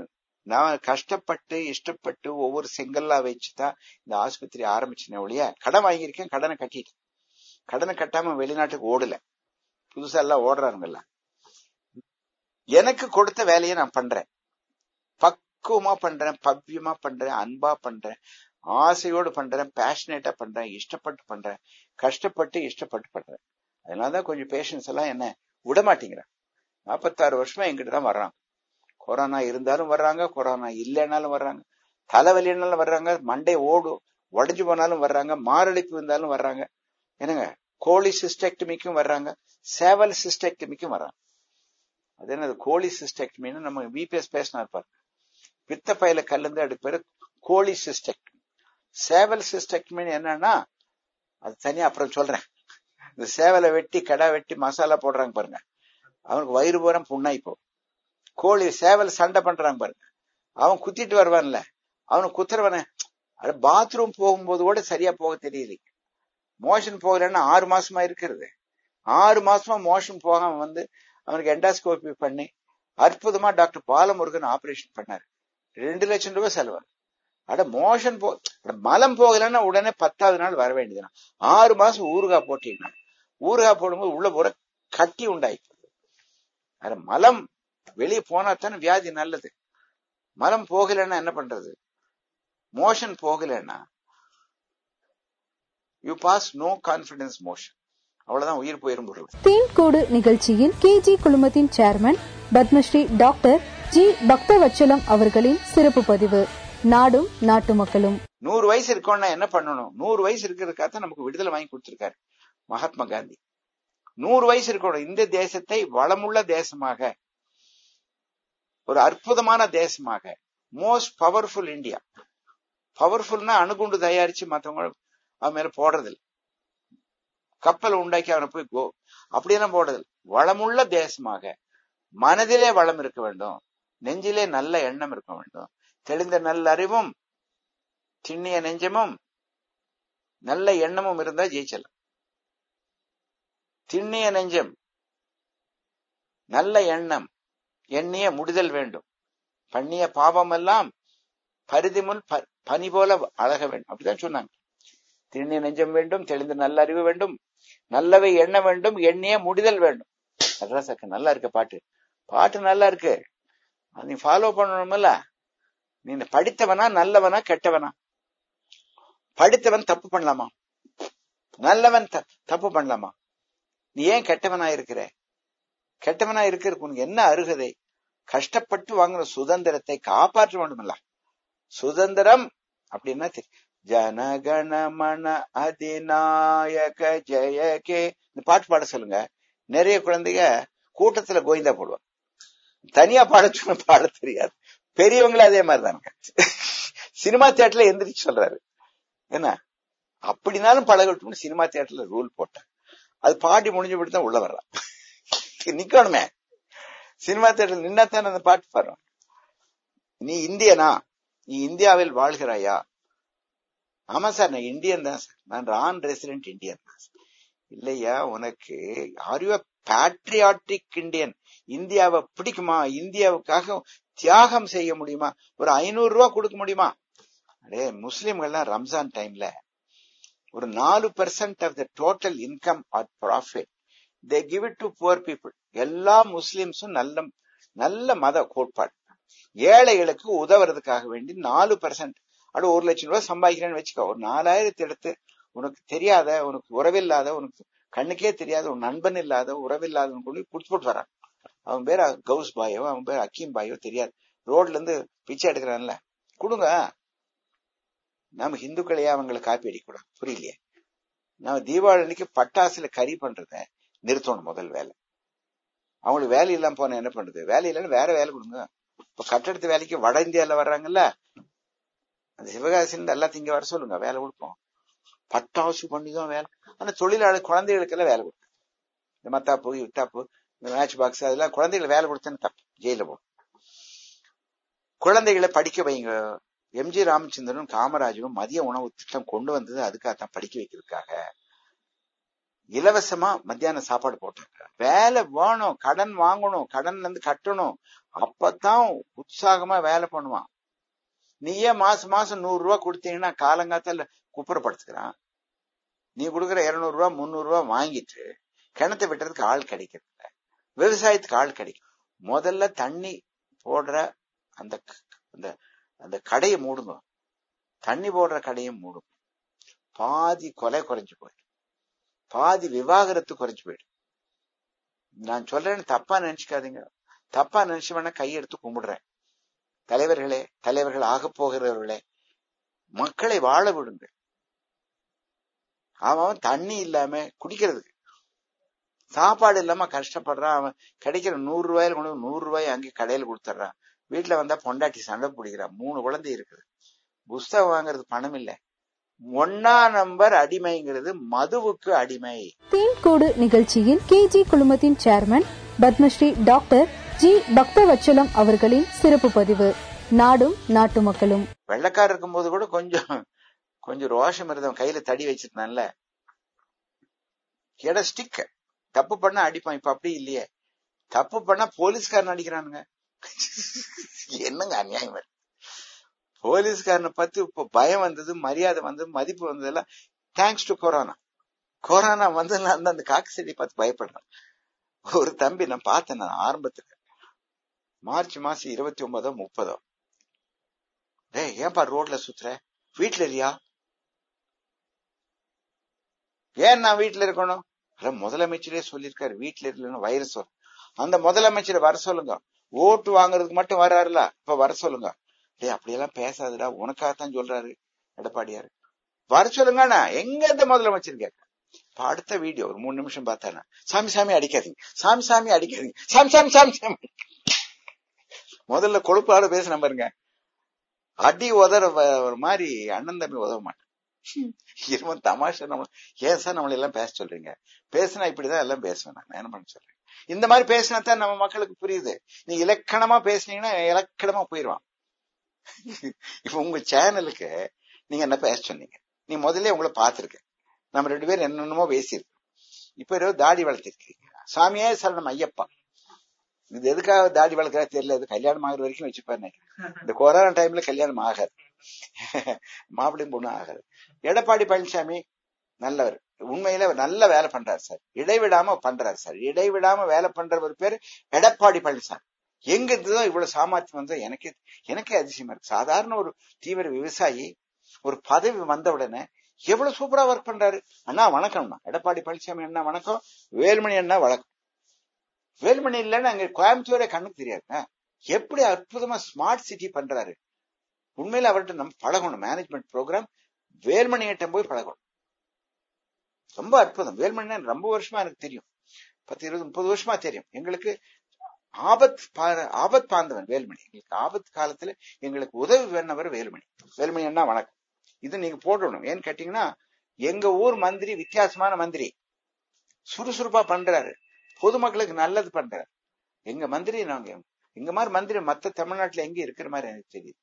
நான் கஷ்டப்பட்டு இஷ்டப்பட்டு ஒவ்வொரு செங்கல்லா வச்சுதான் இந்த ஆஸ்பத்திரி ஆரம்பிச்சேனே ஒழிய கடன் வாங்கியிருக்கேன். கடனை கட்டிட்டேன். கடனை கட்டாம வெளிநாட்டுக்கு ஓடல. புதுசா எல்லாம் ஓடுறாங்கல்ல. எனக்கு கொடுத்த வேலையை நான் பண்றேன், பக்குவமா பண்றேன், பவ்யமா பண்றேன், அன்பா பண்றேன், ஆசையோடு பண்றேன், பேஷனேட்டா பண்றேன், இஷ்டப்பட்டு பண்றேன், கஷ்டப்பட்டு இஷ்டப்பட்டு பண்றேன். அதனாலதான் கொஞ்சம் பேஷன்ஸ் எல்லாம் என்ன விடமாட்டேங்கிறேன். நாற்பத்தாறு வருஷமா எங்கிட்டதான் வர்றாங்க. கொரோனா இருந்தாலும் வர்றாங்க, கொரோனா இல்லைன்னாலும் வர்றாங்க, தலைவலினாலும் வர்றாங்க, மண்டை ஓடு உடஞ்சு போனாலும் வர்றாங்க, மாரடைப்பு இருந்தாலும் வர்றாங்க. என்னங்க கோழி சிஸ்டெக்டமிக்கும் வர்றாங்க, சேவல் சிஸ்டெக்டமிக்கும் வர்றாங்க. அது என்னது கோழி சிஸ்டெக்டமின்னு நம்ம விபிஎஸ் பேசினா இருப்பாரு. பித்த பையில கல்லுந்து எடுப்பாரு கோழி சிஸ்டெக்டமி. சேவல் சிஸ்டெக்டமின்னு என்னன்னா அது தனியா அப்புறம் சொல்றேன். இந்த சேவலை வெட்டி கடா வெட்டி மசாலா போடுறாங்க பாருங்க, அவனுக்கு வயிறு பூரம் புண்ணாய்ப்போ. கோழி சேவல் சண்டை பண்றாங்க பாருங்க, அவன் குத்திட்டு வருவான்ல, அவனுக்கு குத்துறவன பாத்ரூம் போகும்போது கூட சரியா போக தெரியல. மோஷன் போகலன்னா ஆறு மாசமா இருக்கிறது. ஆறு மாசமா மோஷன் போகாம வந்து அவனுக்கு எண்டாஸ்கோபி பண்ணி அற்புதமா டாக்டர் பாலமுருகன் ஆபரேஷன் பண்ணாரு. ரெண்டு லட்சம் ரூபாய் செலவு. அட மோஷன் போ மலம் போகலன்னா உடனே பத்தாவது நாள் வர வேண்டியதுனா. ஆறு மாசம் ஊறுகாய் போட்டீங்கன்னா ஊறுகாய் போடும்போது உள்ள போற கட்டி உண்டாயிடுது. அட மலம் வெளியே போனா தானே வியாதி நல்லது. மலம் போகலன்னா என்ன பண்றது? மோஷன் போகலன்னா you pass no confidence motion. அவ்வளவுதான், உயிர் போயிரும். தீன்கோடு நிகழ்ச்சியில் கேஜி குழுமத்தின் chairman Padmashri doctor G பக்தவச்சலம் அவர்களின் சிறப்பு பதிவு. நாடும் நாட்டு மக்களும் நூறு வயசு இருக்கோம்னா என்ன பண்ணணும்? நூறு வயசு இருக்கிறதுக்காக நமக்கு விடுதலை வாங்கி கொடுத்திருக்காரு மகாத்மா காந்தி. நூறு வயசு இருக்கணும். இந்த தேசத்தை வளமுள்ள தேசமாக, ஒரு அற்புதமான தேசமாக, மோஸ்ட் பவர்ஃபுல் இந்தியா. பவர்ஃபுல்னா அணுகுண்டு தயாரிச்சு மற்றவங்க அவன் மேல போடுறதில்லை, கப்பல் உண்டாக்கி அவனை போய் கோ அப்படியெல்லாம் போடுறதில்லை. வளமுள்ள தேசமாக, மனதிலே வளம் இருக்க வேண்டும், நெஞ்சிலே நல்ல எண்ணம் இருக்க வேண்டும், தெளிந்த நல்ல அறிவும் திண்ணிய நெஞ்சமும் நல்ல எண்ணமும் இருந்தா ஜெயிச்சலாம். திண்ணிய நெஞ்சம் நல்ல எண்ணம் எண்ணிய முடிதல் வேண்டும். பண்ணிய பாவம் எல்லாம் பரிதி முன் பனி போல அழக வேண்டும். அப்படிதான் சொன்னாங்க. திண்ணிய நெஞ்சம் வேண்டும், தெளிந்த நல்ல அறிவு வேண்டும், நல்லவை எண்ண வேண்டும், எண்ணிய முடிதல் வேண்டும். அதான் சார் நல்லா இருக்கு பாட்டு. பாட்டு நல்லா இருக்கு, அது நீ ஃபாலோ பண்ணணும்ல. நீ படித்தவனா நல்லவனா கெட்டவனா? படித்தவன் தப்பு பண்ணலாமா? நல்லவன் தப்பு பண்ணலாமா? நீ ஏன் கெட்டவனா இருக்கிற? கெட்டவனா இருக்கிறதுக்கு உனக்கு என்ன அருகதை? கஷ்டப்பட்டு வாங்குற சுதந்திரத்தை காப்பாற்ற வேண்டும்ல. சுதந்திரம் அப்படின்னா ஜனகணமன அதிநாயக ஜெயகே. இந்த பாட்டு பாட சொல்லுங்க. நிறைய குழந்தைங்க கூட்டத்துல கோவிந்தா போடுவாங்க, தனியா பாட சொன்ன பாட தெரியாது. பெரியவங்களே அதே மாதிரிதானுங்க. சினிமா தியேட்டர்ல எந்திரிச்சு சொல்றாரு என்ன அப்படின்னாலும் பழகட்டும்னு சினிமா தியேட்டர்ல ரூல் போட்டாங்க. அது பாட்டி முடிஞ்சபடி தான் உள்ள வர்றான். நிக்கணுமே சினிமா தியேட்டர் நின்னா தானே அந்த பாட்டு பாடுறான். நீ இந்தியனா? நீ இந்தியாவில் வாழ்கிறாயா? ஆமா சார் நான் இந்தியன் தான் சார், நான் நான் ரெசிடென்ட் இந்தியன் தான் சார். இல்லையா உனக்கு? Are you patriotic Indian? இந்தியாவை பிடிக்குமா? இந்தியாவுக்காக தியாகம் செய்ய முடியுமா? ஒரு ஐநூறு ரூபா கொடுக்க முடியுமா? அடே, முஸ்லிம்கள்லாம் ரம்ஜான் டைம்ல ஒரு நாலு percent of the total income or profit they give it to poor people. எல்லா முஸ்லிம்ஸும் நல்ல நல்ல மத கோட்பாடு, ஏழைகளுக்கு உதவுறதுக்காக வேண்டி நாலு பெர்சன்ட். அட, ஒரு லட்சம் ரூபாய் சம்பாதிக்கிறேன்னு வச்சுக்கோ, ஒரு நாலாயிரத்தி எடுத்து உனக்கு தெரியாத, உனக்கு உறவில்லாத, உனக்கு கண்ணுக்கே தெரியாத, ஒரு நண்பன் இல்லாத, உறவில்லாதவன் கொண்டு கொடுத்து போட்டு வரான். அவன் பேர் கவுஸ் பாயோ, அவன் பேர் அக்கீம் பாயோ தெரியாது, ரோட்ல இருந்து பிச்சை எடுக்கிறான்ல, கொடுங்க. நம்ம ஹிந்துக்களையே அவங்களை காப்பி அடிக்கூடாது, புரியலையே? நம்ம தீபாவளி அன்னைக்கு பட்டாசுல கறி பண்றத நிறுத்தணும். முதல் வேலை அவங்களுக்கு வேலை இல்லாம போன என்ன பண்றது? வேலை இல்லைன்னு வேற வேலை கொடுங்க. இப்ப கட்டடத்து வேலைக்கு வட இந்தியால வர்றாங்கல்ல, அந்த சிவகாசி இருந்து எல்லாத்தையும் இங்க வர சொல்லுங்க, வேலை கொடுப்போம். பட்டாசு பண்ணிதான் வேலை. ஆனா தொழிலாளர் குழந்தைகளுக்கு எல்லாம் வேலை கொடுக்கும். இந்த மத்தாப்பு, வித்தாப்பு, இந்த மேட்ச் பாக்ஸ், அதெல்லாம் குழந்தைகள் வேலை கொடுத்தேன்னு தப்பு, ஜெயில போகும். குழந்தைகளை படிக்க வைங்க. எம் ஜி ராமச்சந்திரனும் காமராஜரும் மதிய உணவு திட்டம் கொண்டு வந்தது அதுக்காகத்தான், படிக்க வைக்கிறதுக்காக. இலவசமா மத்தியானம் சாப்பாடு போட்டாங்க. வேலை வேணும், கடன் வாங்கணும், கடன்ல இருந்து கட்டணும், அப்பதான் உற்சாகமா வேலை பண்ணுவான். நீயே மாசம் மாசம் நூறு ரூபா கொடுத்தீங்கன்னா காலங்காத்தால குப்புறப்படுத்துக்கிறான். நீ கொடுக்குற இருநூறு ரூபா முந்நூறு ரூபா வாங்கிட்டு கிணத்தை விட்டுறதுக்கு ஆள் கிடைக்கிறது இல்லை, விவசாயத்துக்கு ஆள் கிடைக்கும். முதல்ல தண்ணி போடுற அந்த அந்த அந்த கடையை மூடுங்க, தண்ணி போடுற கடையை மூடும். பாதி கொலை குறைஞ்சு போயிடும், பாதி விவாகரத்து குறைஞ்சு போயிடும். நான் சொல்றேன்னு தப்பா நினைச்சுக்காதீங்க. தப்பா நினைச்சு வேணா கையெடுத்து கும்பிடுறேன். தலைவர்களே, தலைவர்கள் ஆக போகிறவர்களே, மக்களை வாழ விடுங்கள். அவன் தண்ணி இல்லாம குடிக்கிறதுக்கு, சாப்பாடு இல்லாம கஷ்டப்படுறான். அவன் கிடைக்கிற நூறு ரூபாயில கொண்டு நூறு ரூபாய் அங்கே கடையில கொடுத்துட்றான். வீட்டுல வந்தா பொண்டாட்டி சண்டை பிடிக்கிறான். மூணு குழந்தை இருக்குது, புஸ்தகம் வாங்குறது பணம் இல்லை. ஒன்னா நம்பர் அடிமைங்கிறது மதுவுக்கு அடிமை. தீன்கோடு நிகழ்ச்சியில் கேஜி குழுமத்தின் chairman Padmashri doctor G பக்தவச்சலம் அவர்களின் சிறப்பு பதிவு. நாடும் நாட்டு மக்களும். வெள்ளக்கார இருக்கும் போது கூட கொஞ்சம் கொஞ்சம் ரோஷம் இருந்தவன் கையில தடி வச்சிருந்தான்ல, கேட ஸ்டிக்க தப்பு பண்ண அடிப்பான். இப்ப அப்படி இல்லையே, தப்பு பண்ணா போலீஸ்காரன் அடிக்கிறானுங்க. என்னங்க அநியாயம்! போலீஸ்காரனை பத்தி இப்ப பயம் வந்தது, மரியாதை வந்தது, மதிப்பு வந்ததெல்லாம் தேங்க்ஸ் டு கொரோனா. கொரோனா வந்து நான் அந்த காக்கு செடியை பார்த்து பயப்படுறேன். ஒரு தம்பி நான் பார்த்தேன், நான் ஆரம்பத்துக்கு மார்ச் மாசம் இருபத்தி ஒன்பதோ முப்பதோ டே ஏன்பா ரோட்ல சுத்துற, வீட்டுல இல்லையா? ஏன் நான் வீட்டுல இருக்கணும்? முதலமைச்சரே சொல்லியிருக்காரு வீட்டுல இல்லைன்னு. வைரஸ் வரும், அந்த முதலமைச்சரை வர சொல்லுங்க. ஓட்டு வாங்குறதுக்கு மட்டும் வர்றாருல, இப்ப வர சொல்லுங்க. டே அப்படியெல்லாம் பேசாதடா, உனக்காகத்தான் சொல்றாரு எடப்பாடியாரு, வர சொல்லுங்கண்ணா. எங்க இந்த முதலமைச்சர் கேட்க? இப்ப அடுத்த வீடியோ ஒரு மூணு நிமிஷம் பார்த்தானா, சாமி சாமி அடிக்காதீங்க, சாமி சாமி அடிக்காதீங்க, சாமி சாமி சாமி சாமி. முதல்ல கொழுப்பாடு பேச நம்பருங்க, அடி உதற ஒரு மாதிரி அண்ணன் தம்பி உதவ மாட்டேன். இருவன் தமாஷா, நம்ம ஏன் சார் நம்மள எல்லாம் பேச சொல்றீங்க? பேசினா இப்படிதான் எல்லாம் பேசுவேன். நான் என்ன பண்ண சொல்றேன்? இந்த மாதிரி பேசினா தான் நம்ம மக்களுக்கு புரியுது. நீ இலக்கணமா பேசினீங்கன்னா இலக்கணமா போயிடுவான். இப்ப உங்க சேனலுக்கு நீங்க என்ன பேச சொன்னீங்க? நீ முதல்ல உங்களை பாத்துருக்க, நம்ம ரெண்டு பேரும் என்னென்னமோ பேசியிருக்கோம். இப்ப தாடி வளர்த்திருக்கீங்க, சாமியே சரணம் ஐயப்பா. இது எதுக்காக தாடி வளர்க்குறா தெரியல, இது கல்யாணம் ஆகிற வரைக்கும் வச்சுப்பாரு. இந்த கொரோனா டைம்ல கல்யாணம் ஆகாது, மாப்பிள்ளையும் பொண்ணும் ஆகாது. எடப்பாடி பழனிசாமி நல்லவர், உண்மையில நல்ல வேலை பண்றாரு சார், இடைவிடாம பண்றாரு சார். இடைவிடாம வேலை பண்ற ஒரு பேர் எடப்பாடி பழனிசாமி. எங்க இருந்துதான் இவ்வளவு சாமர்த்தியம் வந்தா எனக்கே எனக்கே அதிசயமா இருக்கு. சாதாரண ஒரு தீவிர விவசாயி ஒரு பதவி வந்த உடனே எவ்வளவு சூப்பரா ஒர்க் பண்றாரு. அண்ணா வணக்கம்ண்ணா, எடப்பாடி பழனிசாமி அண்ணா வணக்கம், வேலுமணி அண்ணா வணக்கம். வேலுமணி இல்லைன்னு அங்க கோயம்புத்தூரே கண்ணுக்கு தெரியாதுண்ணா. எப்படி அற்புதமா ஸ்மார்ட் சிட்டி பண்றாரு. உண்மையில அவர்கிட்ட நம்ம பழகணும். மேனேஜ்மெண்ட் ப்ரோக்ராம் வேலுமணி கிட்ட போய் பழகணும். ரொம்ப அற்புதம். வேலுமணி ரொம்ப வருஷமா எனக்கு தெரியும், பத்து இருபது முப்பது வருஷமா தெரியும். எங்களுக்கு ஆபத் ஆபத் பாந்தவன் வேலுமணி. எங்களுக்கு ஆபத் காலத்துல எங்களுக்கு உதவி வேணவர் வேலுமணி. வேலுமணி அண்ணா வணக்கம். இது நீங்க போடணும். ஏன்னு கேட்டீங்கன்னா எங்க ஊர் மந்திரி வித்தியாசமான மந்திரி, சுறுசுறுப்பா பண்றாரு, பொதுமக்களுக்கு நல்லது பண்றாரு. எங்க மந்திரி நாங்க எங்க மாதிரி மந்திரி மத்த தமிழ்நாட்டுல எங்க இருக்கிற மாதிரி எனக்கு தெரியுது.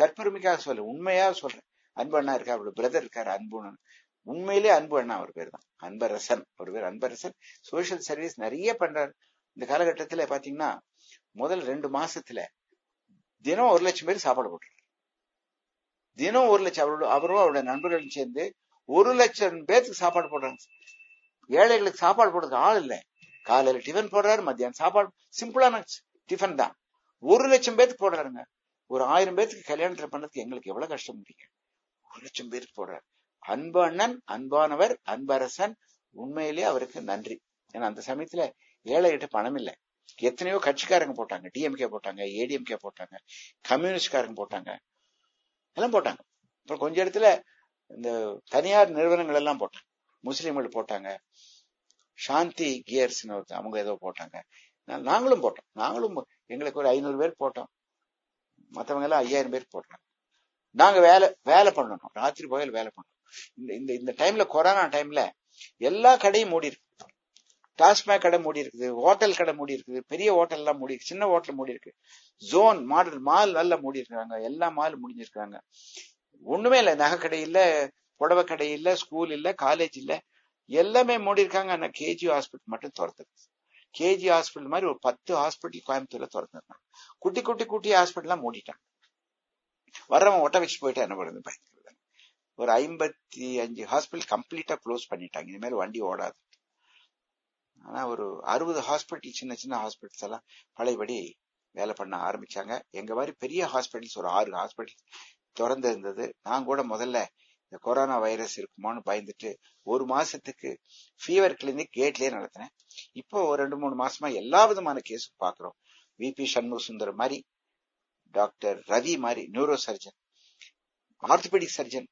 தற்பெருமைக்காக சொல்ல, உண்மையா சொல்றேன். அன்பு அண்ணா இருக்கா, அவரோட பிரதர் இருக்காரு அன்புன்னு. உண்மையிலே அன்பு அண்ணா ஒரு பேர் தான், அன்பரசன் ஒரு பேர். அன்பரசன் சோசியல் சர்வீஸ் நிறைய பண்றாரு. இந்த காலகட்டத்துல பாத்தீங்கன்னா முதல் ரெண்டு மாசத்துல தினம் ஒரு லட்சம் பேர் சாப்பாடு போட்டுருக்காரு. தினம் ஒரு லட்சம் அவரும் அவருடைய நண்பர்களும் சேர்ந்து ஒரு லட்சம் பேருக்கு சாப்பாடு போடுறாங்க. ஏழைகளுக்கு சாப்பாடு போடுறதுக்கு ஆள் இல்லை. காலையில டிஃபன் போடுறாரு, மத்தியானம் சாப்பாடு சிம்பிளான டிஃபன் தான். ஒரு லட்சம் பேருக்கு போடுறாருங்க. ஒரு ஆயிரம் பேருக்கு கல்யாணத்துல பண்றதுக்கு எங்களுக்கு எவ்வளவு கஷ்டம் முடியும், ஒரு லட்சம் பேருக்கு போடுறாரு. அன்பு அண்ணன், அன்பானவர் அன்பரசன், உண்மையிலேயே அவருக்கு நன்றி. ஏன்னா அந்த சமயத்துல ஏழைகிட்ட பணம் இல்லை. எத்தனையோ கட்சிக்காரங்க போட்டாங்க, டிஎம்கே போட்டாங்க, ஏடிஎம்கே போட்டாங்க, கம்யூனிஸ்ட்காரங்க போட்டாங்க, எல்லாம் போட்டாங்க. அப்புறம் கொஞ்ச இடத்துல இந்த தனியார் நிறுவனங்கள் எல்லாம் போட்டாங்க, முஸ்லீம்கள் போட்டாங்க, சாந்தி கேர்ஸ் அவங்க ஏதோ போட்டாங்க, நாங்களும் போட்டோம். நாங்களும் எங்களுக்கு ஒரு ஐநூறு பேர் போட்டோம், மற்றவங்க எல்லாம் ஐயாயிரம் பேர் போட்டாங்க. நாங்க வேலை வேலை பண்ணணும், ராத்திரி போய் வேலை பண்ணணும். இந்த இந்த டைம்ல கொரோனா டைம்ல எல்லா கடையும் மூடி இருக்கு. டாஸ்மாக் கடை மூடி இருக்குது, ஹோட்டல் கடை மூடி இருக்குது, பெரிய ஹோட்டல் எல்லாம் மூடி இருக்கு, சின்ன ஹோட்டல் மூடி இருக்கு, ஜோன் மாடல் மால் எல்லாம் மூடி இருக்கிறாங்க, எல்லா மாலும் முடிஞ்சிருக்காங்க. ஒண்ணுமே இல்லை, நகை கடை இல்ல, புடவை கடை இல்ல, ஸ்கூல் இல்ல, காலேஜ் இல்ல, எல்லாமே மூடி இருக்காங்க. ஆனா கேஜி ஹாஸ்பிட்டல் மட்டும் திறந்துருக்கு. கேஜி ஹாஸ்பிட்டல் மாதிரி ஒரு பத்து ஹாஸ்பிட்டல் கோயம்புத்தூர்ல திறந்துருக்காங்க. குட்டி குட்டி குட்டி ஹாஸ்பிட்டல்லாம் மூடிட்டாங்க. வர்றவன் ஒட்ட வச்சு போயிட்டு என்ன பண்ணுறது பயந்துக்கிறது. ஒரு ஐம்பத்தி அஞ்சு ஹாஸ்பிட்டல் கம்ப்ளீட்டா க்ளோஸ் பண்ணிட்டாங்க, இனிமேல் வண்டி ஓடாது. ஆனா ஒரு அறுபது ஹாஸ்பிட்டல் சின்ன சின்ன ஹாஸ்பிட்டல்ஸ் எல்லாம் பழையபடி வேலை பண்ண ஆரம்பிச்சாங்க. எங்க மாதிரி பெரிய ஹாஸ்பிட்டல்ஸ் ஒரு ஆறு ஹாஸ்பிட்டல் திறந்து இருந்தது. நான் கூட முதல்ல இந்த கொரோனா வைரஸ் இருக்குமான்னு பயந்துட்டு ஒரு மாசத்துக்கு ஃபீவர் கிளினிக் கேட்லயே நடத்தினேன். இப்போ ஒரு ரெண்டு மூணு மாசமா எல்லா விதமான கேஸும் பாக்குறோம். வி பி சண்முக சுந்தர் மாதிரி, டாக்டர் ரவி மாதிரி neuro surgeon, orthopaedic surgeon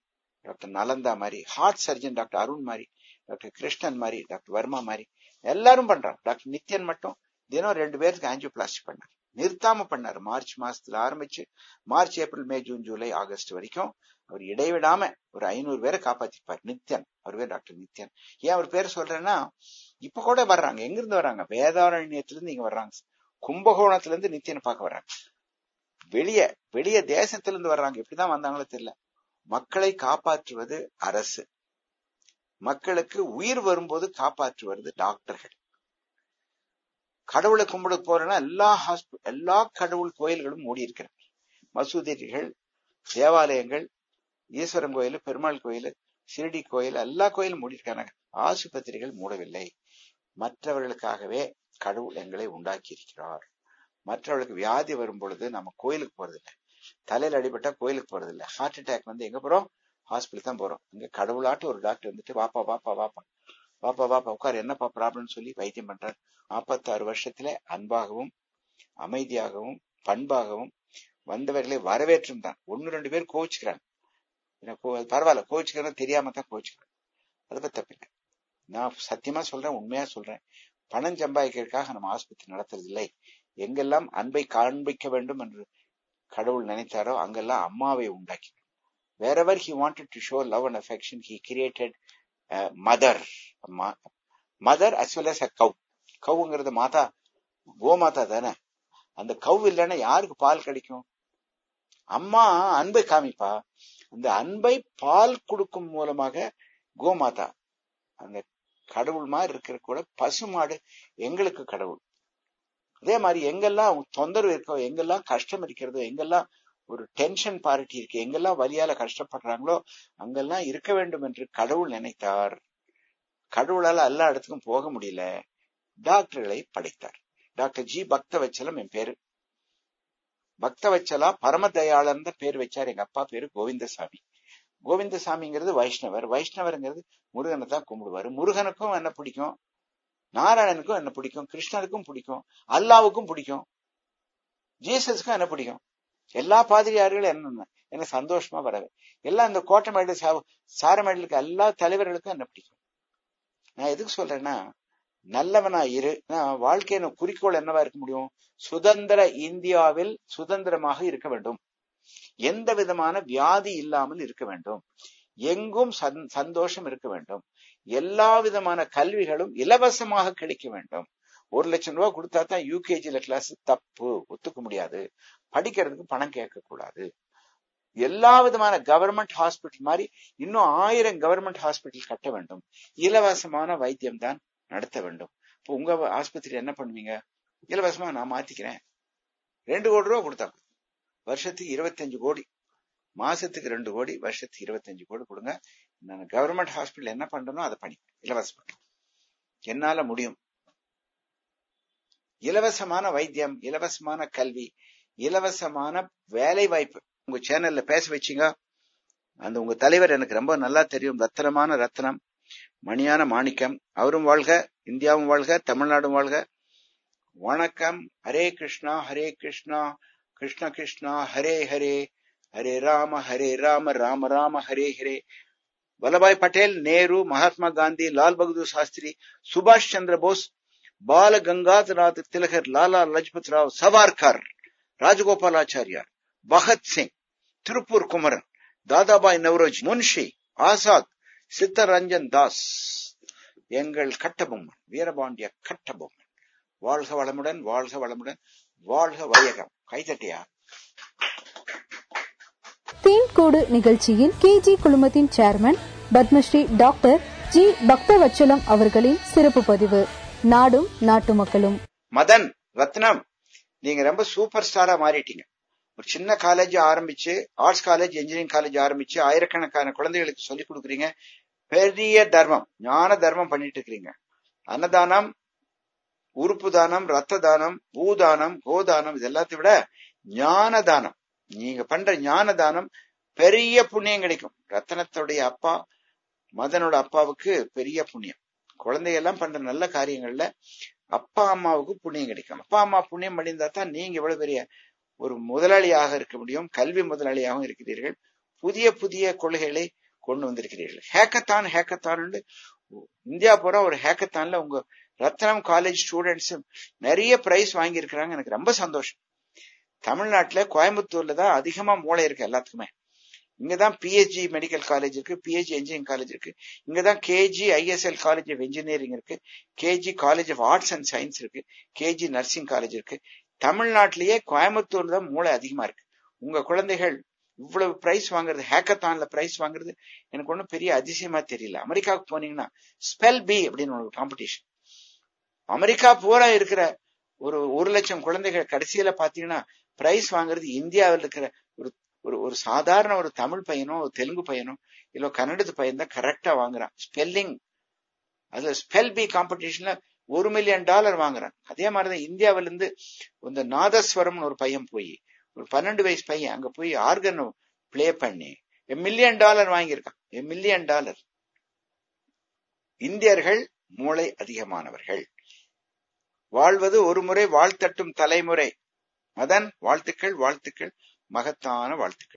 doctor Nalanda மாதிரி, ஹார்ட் சர்ஜன் டாக்டர் அருண் மாதிரி, டாக்டர் கிருஷ்ணன் மாதிரி, டாக்டர் வர்மா மாதிரி எல்லாரும் பண்றாங்க. டாக்டர் நித்தியன் மட்டும் தினம் ரெண்டு பேருக்கு ஆஞ்சியோபிளாஸ்டிக் பண்ணார், நிறுத்தாம பண்ணாரு. மார்ச் மாசத்துல ஆரம்பிச்சு March, April, May, June, July, August வரைக்கும் அவர் இடைவிடாம ஒரு ஐநூறு பேரை காப்பாத்திருப்பார். நித்தியன் அவர் பேர், டாக்டர் நித்தியன். ஏன் அவர் பேர் சொல்றேன்னா இப்ப கூட வர்றாங்க, எங்கிருந்து வர்றாங்க, வேதாரண்யத்திலிருந்து இங்க வர்றாங்க, கும்பகோணத்துல இருந்து நித்தியன் பார்க்க வர்றாங்க, வெளிய வெளிய தேசத்திலிருந்து வர்றாங்க. எப்படிதான் வந்தாங்களோ தெரியல. மக்களை காப்பாற்றுவது அரசு, மக்களுக்கு உயிர் வரும்போது காப்பாற்றுவது டாக்டர்கள். கடவுளை கும்பிட போறேன்னா எல்லா ஹாஸ்பிட்டல் எல்லா கடவுள் கோயில்களும் மூடி இருக்கிறாங்க. மசூதிகள், தேவாலயங்கள், ஈஸ்வரன் கோயில், பெருமாள் கோயில், சிறுடி கோயில், எல்லா கோயிலும் மூடி இருக்காங்க. ஆஸ்பத்திரிகள் மூடவில்லை. மற்றவர்களுக்காகவே கடவுள் எங்களை உண்டாக்கி இருக்கிறார். மற்றவர்களுக்கு வியாதி வரும் பொழுது நம்ம கோயிலுக்கு போறதில்லை, தலையில் அடிபட்டா கோயிலுக்கு போறதில்லை, ஹார்ட் அட்டாக் வந்து எங்க போறோம், ஹாஸ்பிட்டல் தான் போறோம். இங்க கடவுளாட்டு ஒரு டாக்டர் வந்துட்டு வாப்பா வாப்பா வாப்பா வாப்பா வாப்பா உட்கார், என்னப்பா ப்ராப்ளம்னு சொல்லி வைத்தியம் பண்றாரு. நாற்பத்தாறு வருஷத்துல அன்பாகவும் அமைதியாகவும் பண்பாகவும் வந்தவர்களை வரவேற்றும் தான். ஒன்னு ரெண்டு பேர் கோவிச்சுக்கிறாங்க, பரவாயில்ல, கோவிச்சுக்கிறேன்னா தெரியாம தான் கோவிச்சுக்கிறாங்க, அதை பத்தி தப்பில்லை. நான் சத்தியமா சொல்றேன், உண்மையா சொல்றேன், பணம் சம்பாதிக்கிறதுக்காக நம்ம ஆஸ்பத்திரி நடத்துறதில்லை. எங்கெல்லாம் அன்பை காண்பிக்க வேண்டும் என்று கடவுள் நினைத்தாரோ அங்கெல்லாம் அம்மாவை உண்டாக்கி, wherever he wanted to show love and affection he created a mother mother as well as a cow. கவுங்கிறது மாதா, கோமாதா தானே. அந்த கவு இல்லைன்னா யாருக்கு பால் கிடைக்கும்? அம்மா அன்பை காமிப்பா. அந்த அன்பை பால் கொடுக்கும் மூலமாக கோமாதா, அந்த கடவுள் மாதிரி இருக்கிற கூட பசுமாடு எங்களுக்கு கடவுள். அதே மாதிரி எங்கெல்லாம் தொந்தரவு இருக்கோ, எங்கெல்லாம் கஷ்டம் இருக்கிறதோ, எங்கெல்லாம் ஒரு டென்ஷன் பார்ட்டி இருக்கு, எங்கெல்லாம் வலியால கஷ்டப்படுறாங்களோ அங்கெல்லாம் இருக்க வேண்டும் என்று கடவுள் நினைத்தார். கடவுளால எல்லா இடத்துக்கும் போக முடியல, டாக்டர்களை படைத்தார். டாக்டர் ஜி பக்தவச்சலம் என் பேரு, பக்தவச்சலா பரமதயாளன் தான் பேர் வச்சார். எங்க அப்பா பேரு கோவிந்தசாமி. கோவிந்தசாமிங்கிறது வைஷ்ணவர், வைஷ்ணவர்ங்கிறது முருகனை தான் கும்பிடுவாரு. முருகனுக்கும் என்ன பிடிக்கும், நாராயணனுக்கும் என்ன பிடிக்கும், கிருஷ்ணனுக்கும் பிடிக்கும், அல்லாவுக்கும் பிடிக்கும், ஜீசஸுக்கும் என்ன பிடிக்கும். எல்லா பாதிரியார்களும் என்ன என்ன சந்தோஷமா வரவே எல்லாம் இந்த கோட்டமேடு சாரமேடலுக்கு எல்லா தலைவர்களுக்கும் என்ன பிடிக்கும். நான் எதுக்கு சொல்றேன்னா, நல்லவனா இரு. நான் வாழ்க்கையின குறிக்கோள் என்னவா இருக்க முடியும்? சுதந்திர இந்தியாவில் சுதந்திரமாக இருக்க வேண்டும், எந்த விதமான வியாதி இல்லாமல் இருக்க வேண்டும், எங்கும் சந்தோஷம் இருக்க வேண்டும், எல்லா விதமான கல்விகளும் இலவசமாக கிடைக்க வேண்டும். ஒரு லட்சம் ரூபாய் கொடுத்தா தான் யூகேஜில கிளாஸ், தப்பு, ஒத்துக்க முடியாது. படிக்கிறதுக்கு பணம் கேட்க கூடாது. எல்லா விதமான கவர்மெண்ட் ஹாஸ்பிட்டல் மாதிரி இன்னும் ஆயிரம் கவர்மெண்ட் ஹாஸ்பிட்டல் கட்ட வேண்டும். இலவசமான வைத்தியம் தான் நடத்த வேண்டும். இப்போ உங்க ஆஸ்பத்திரி என்ன பண்ணுவீங்க? இலவசமா நான் மாத்திக்கிறேன், ரெண்டு கோடி ரூபா கொடுத்தா வருஷத்துக்கு இருபத்தஞ்சு கோடி மாசத்துக்கு ரெண்டு கோடி வருஷத்துக்கு இருபத்தஞ்சு கோடி கொடுங்க. நான் கவர்மெண்ட் ஹாஸ்பிட்டல் என்ன பண்றேனோ அதை பண்ணி இலவசம் என்னால முடியும். இலவசமான வைத்தியம், இலவசமான கல்வி, இலவசமான வேலை வாய்ப்பு. உங்க சேனல்ல பேச வச்சிங்க அந்த உங்க தலைவர் எனக்கு ரொம்ப நல்லா தெரியும். ரத்தனமான ரத்னம், மணியான மாணிக்கம். அவரும் வாழ்க, இந்தியாவும் வாழ்க, தமிழ்நாடும் வாழ்க. வணக்கம். ஹரே கிருஷ்ணா, ஹரே கிருஷ்ணா, கிருஷ்ண கிருஷ்ணா, ஹரே ஹரே, ஹரே ராம, ஹரே ராம, ராம ராம, ஹரே ஹரே. வல்லபாய் பட்டேல், நேரு, மகாத்மா காந்தி, லால் பகதூர் சாஸ்திரி, சுபாஷ் சந்திர போஸ், பால கங்காதரநாத் திலகர், லாலா லஜ்பத் ராவ், சவார்கர், ராஜகோபாலாச்சாரியார், பகத்சிங், திருப்பூர் குமரன், தாதாபாய் நவ்ரோஜ், முன்ஷி ஆசாத், சித்தரஞ்சன் தாஸ், எங்கள் கட்டபொம்மன், வீரபாண்டிய கட்டபொம்மன். வாழ்க வளமுடன், வாழ்க வளமுடன், வாழ்க வையகம். கைதட்டியா. தீன்கோடு நிகழ்ச்சியில் கேஜி குழுமத்தின் chairman Padmashri doctor G பக்தவச்சலம் அவர்களின் சிறப்பு பதிவு. நாடும் நாட்டு மக்களும். மதன், ரத்னம், நீங்க ரொம்ப சூப்பர் ஸ்டாரா மாறிட்டீங்க. ஒரு சின்ன காலேஜ் ஆரம்பிச்சு, ஆர்ட்ஸ் காலேஜ், இன்ஜினியரிங் காலேஜ் ஆரம்பிச்சு ஆயிரக்கணக்கான குழந்தைகளுக்கு சொல்லிக் கொடுக்குறீங்க. பெரிய தர்மம், ஞான தர்மம் பண்ணிட்டு இருக்கிறீங்க. அன்னதானம், உறுப்பு தானம், ரத்த தானம், பூதானம், கோதானம், இது எல்லாத்தையும் விட ஞான தானம். நீங்க பண்ற ஞான தானம் பெரிய புண்ணியம் கிடைக்கும். ரத்னத்துடைய அப்பா மதனோட அப்பாவுக்கு பெரிய புண்ணியம். குழந்தையெல்லாம் பண்ற நல்ல காரியங்கள்ல அப்பா அம்மாவுக்கு புண்ணியம் கிடைக்கும். அப்பா அம்மா புண்ணியம் பண்ணியிருந்தா தான் நீங்க எவ்வளவு பெரிய ஒரு முதலாளியாக இருக்க முடியும். கல்வி முதலாளியாகவும் இருக்கிறீர்கள். புதிய புதிய கொள்கைகளை கொண்டு வந்திருக்கிறீர்கள். ஹேக்கத்தான், ஹேக்கத்தான் இந்தியா பூரா ஒரு ஹேக்கத்தான்ல உங்க ரத்னம் காலேஜ் ஸ்டூடெண்ட்ஸ் நிறைய பிரைஸ் வாங்கி இருக்கிறாங்க. எனக்கு ரொம்ப சந்தோஷம். தமிழ்நாட்டுல கோயம்புத்தூர்ல தான் அதிகமா மூளை இருக்கு எல்லாத்துக்குமே. இங்கதான் பிஎஸ்ஜி மெடிக்கல் காலேஜ் இருக்கு, பிஎஸ்ஜி இன்ஜினியரிங் காலேஜ் இருக்கு, இங்கதான் கேஜி ஐஎஸ்எல் college of engineering இருக்கு, KG college of arts and science இருக்கு, கேஜி நர்சிங் காலேஜ் இருக்கு. தமிழ்நாட்டிலேயே கோயம்புத்தூர்ல தான் மூளை அதிகமா இருக்கு. உங்க குழந்தைகள் இவ்வளவு பிரைஸ் வாங்குறது, ஹேக்கத்தான்ல பிரைஸ் வாங்குறது எனக்கு ஒன்றும் பெரிய அதிசயமா தெரியல. அமெரிக்காவுக்கு போனீங்கன்னா ஸ்பெல் பி அப்படின்னு ஒரு காம்படிஷன். அமெரிக்கா பூரா இருக்கிற ஒரு ஒரு லட்சம் குழந்தைகள் கடைசியில பாத்தீங்கன்னா பிரைஸ் வாங்குறது இந்தியாவில் இருக்கிற ஒரு ஒரு ஒரு சாதாரண ஒரு தமிழ் பையனோ, ஒரு தெலுங்கு பையனோ, இல்ல கன்னடத்து பையன் தான் கரெக்டா வாங்குறான். ஸ்பெல்லிங், அதுல ஸ்பெல் பி காம்படிஷன்ல ஒரு மில்லியன் டாலர் வாங்குறான். அதே மாதிரிதான் இந்தியாவில இருந்து இந்த நாதஸ்வரம்னு ஒரு பையன் போய், ஒரு பன்னெண்டு வயசு பையன் அங்க போய் ஆர்கன் பிளே பண்ணி எ மில்லியன் டாலர் வாங்கியிருக்கான். A million dollar. இந்தியர்கள் மூளை அதிகமானவர்கள். வாழ்வது ஒரு முறை, வாழ்த்தட்டும் தலைமுறை. மதன், வாழ்த்துக்கள், வாழ்த்துக்கள், மகத்தான வாழ்த்துக்கள்.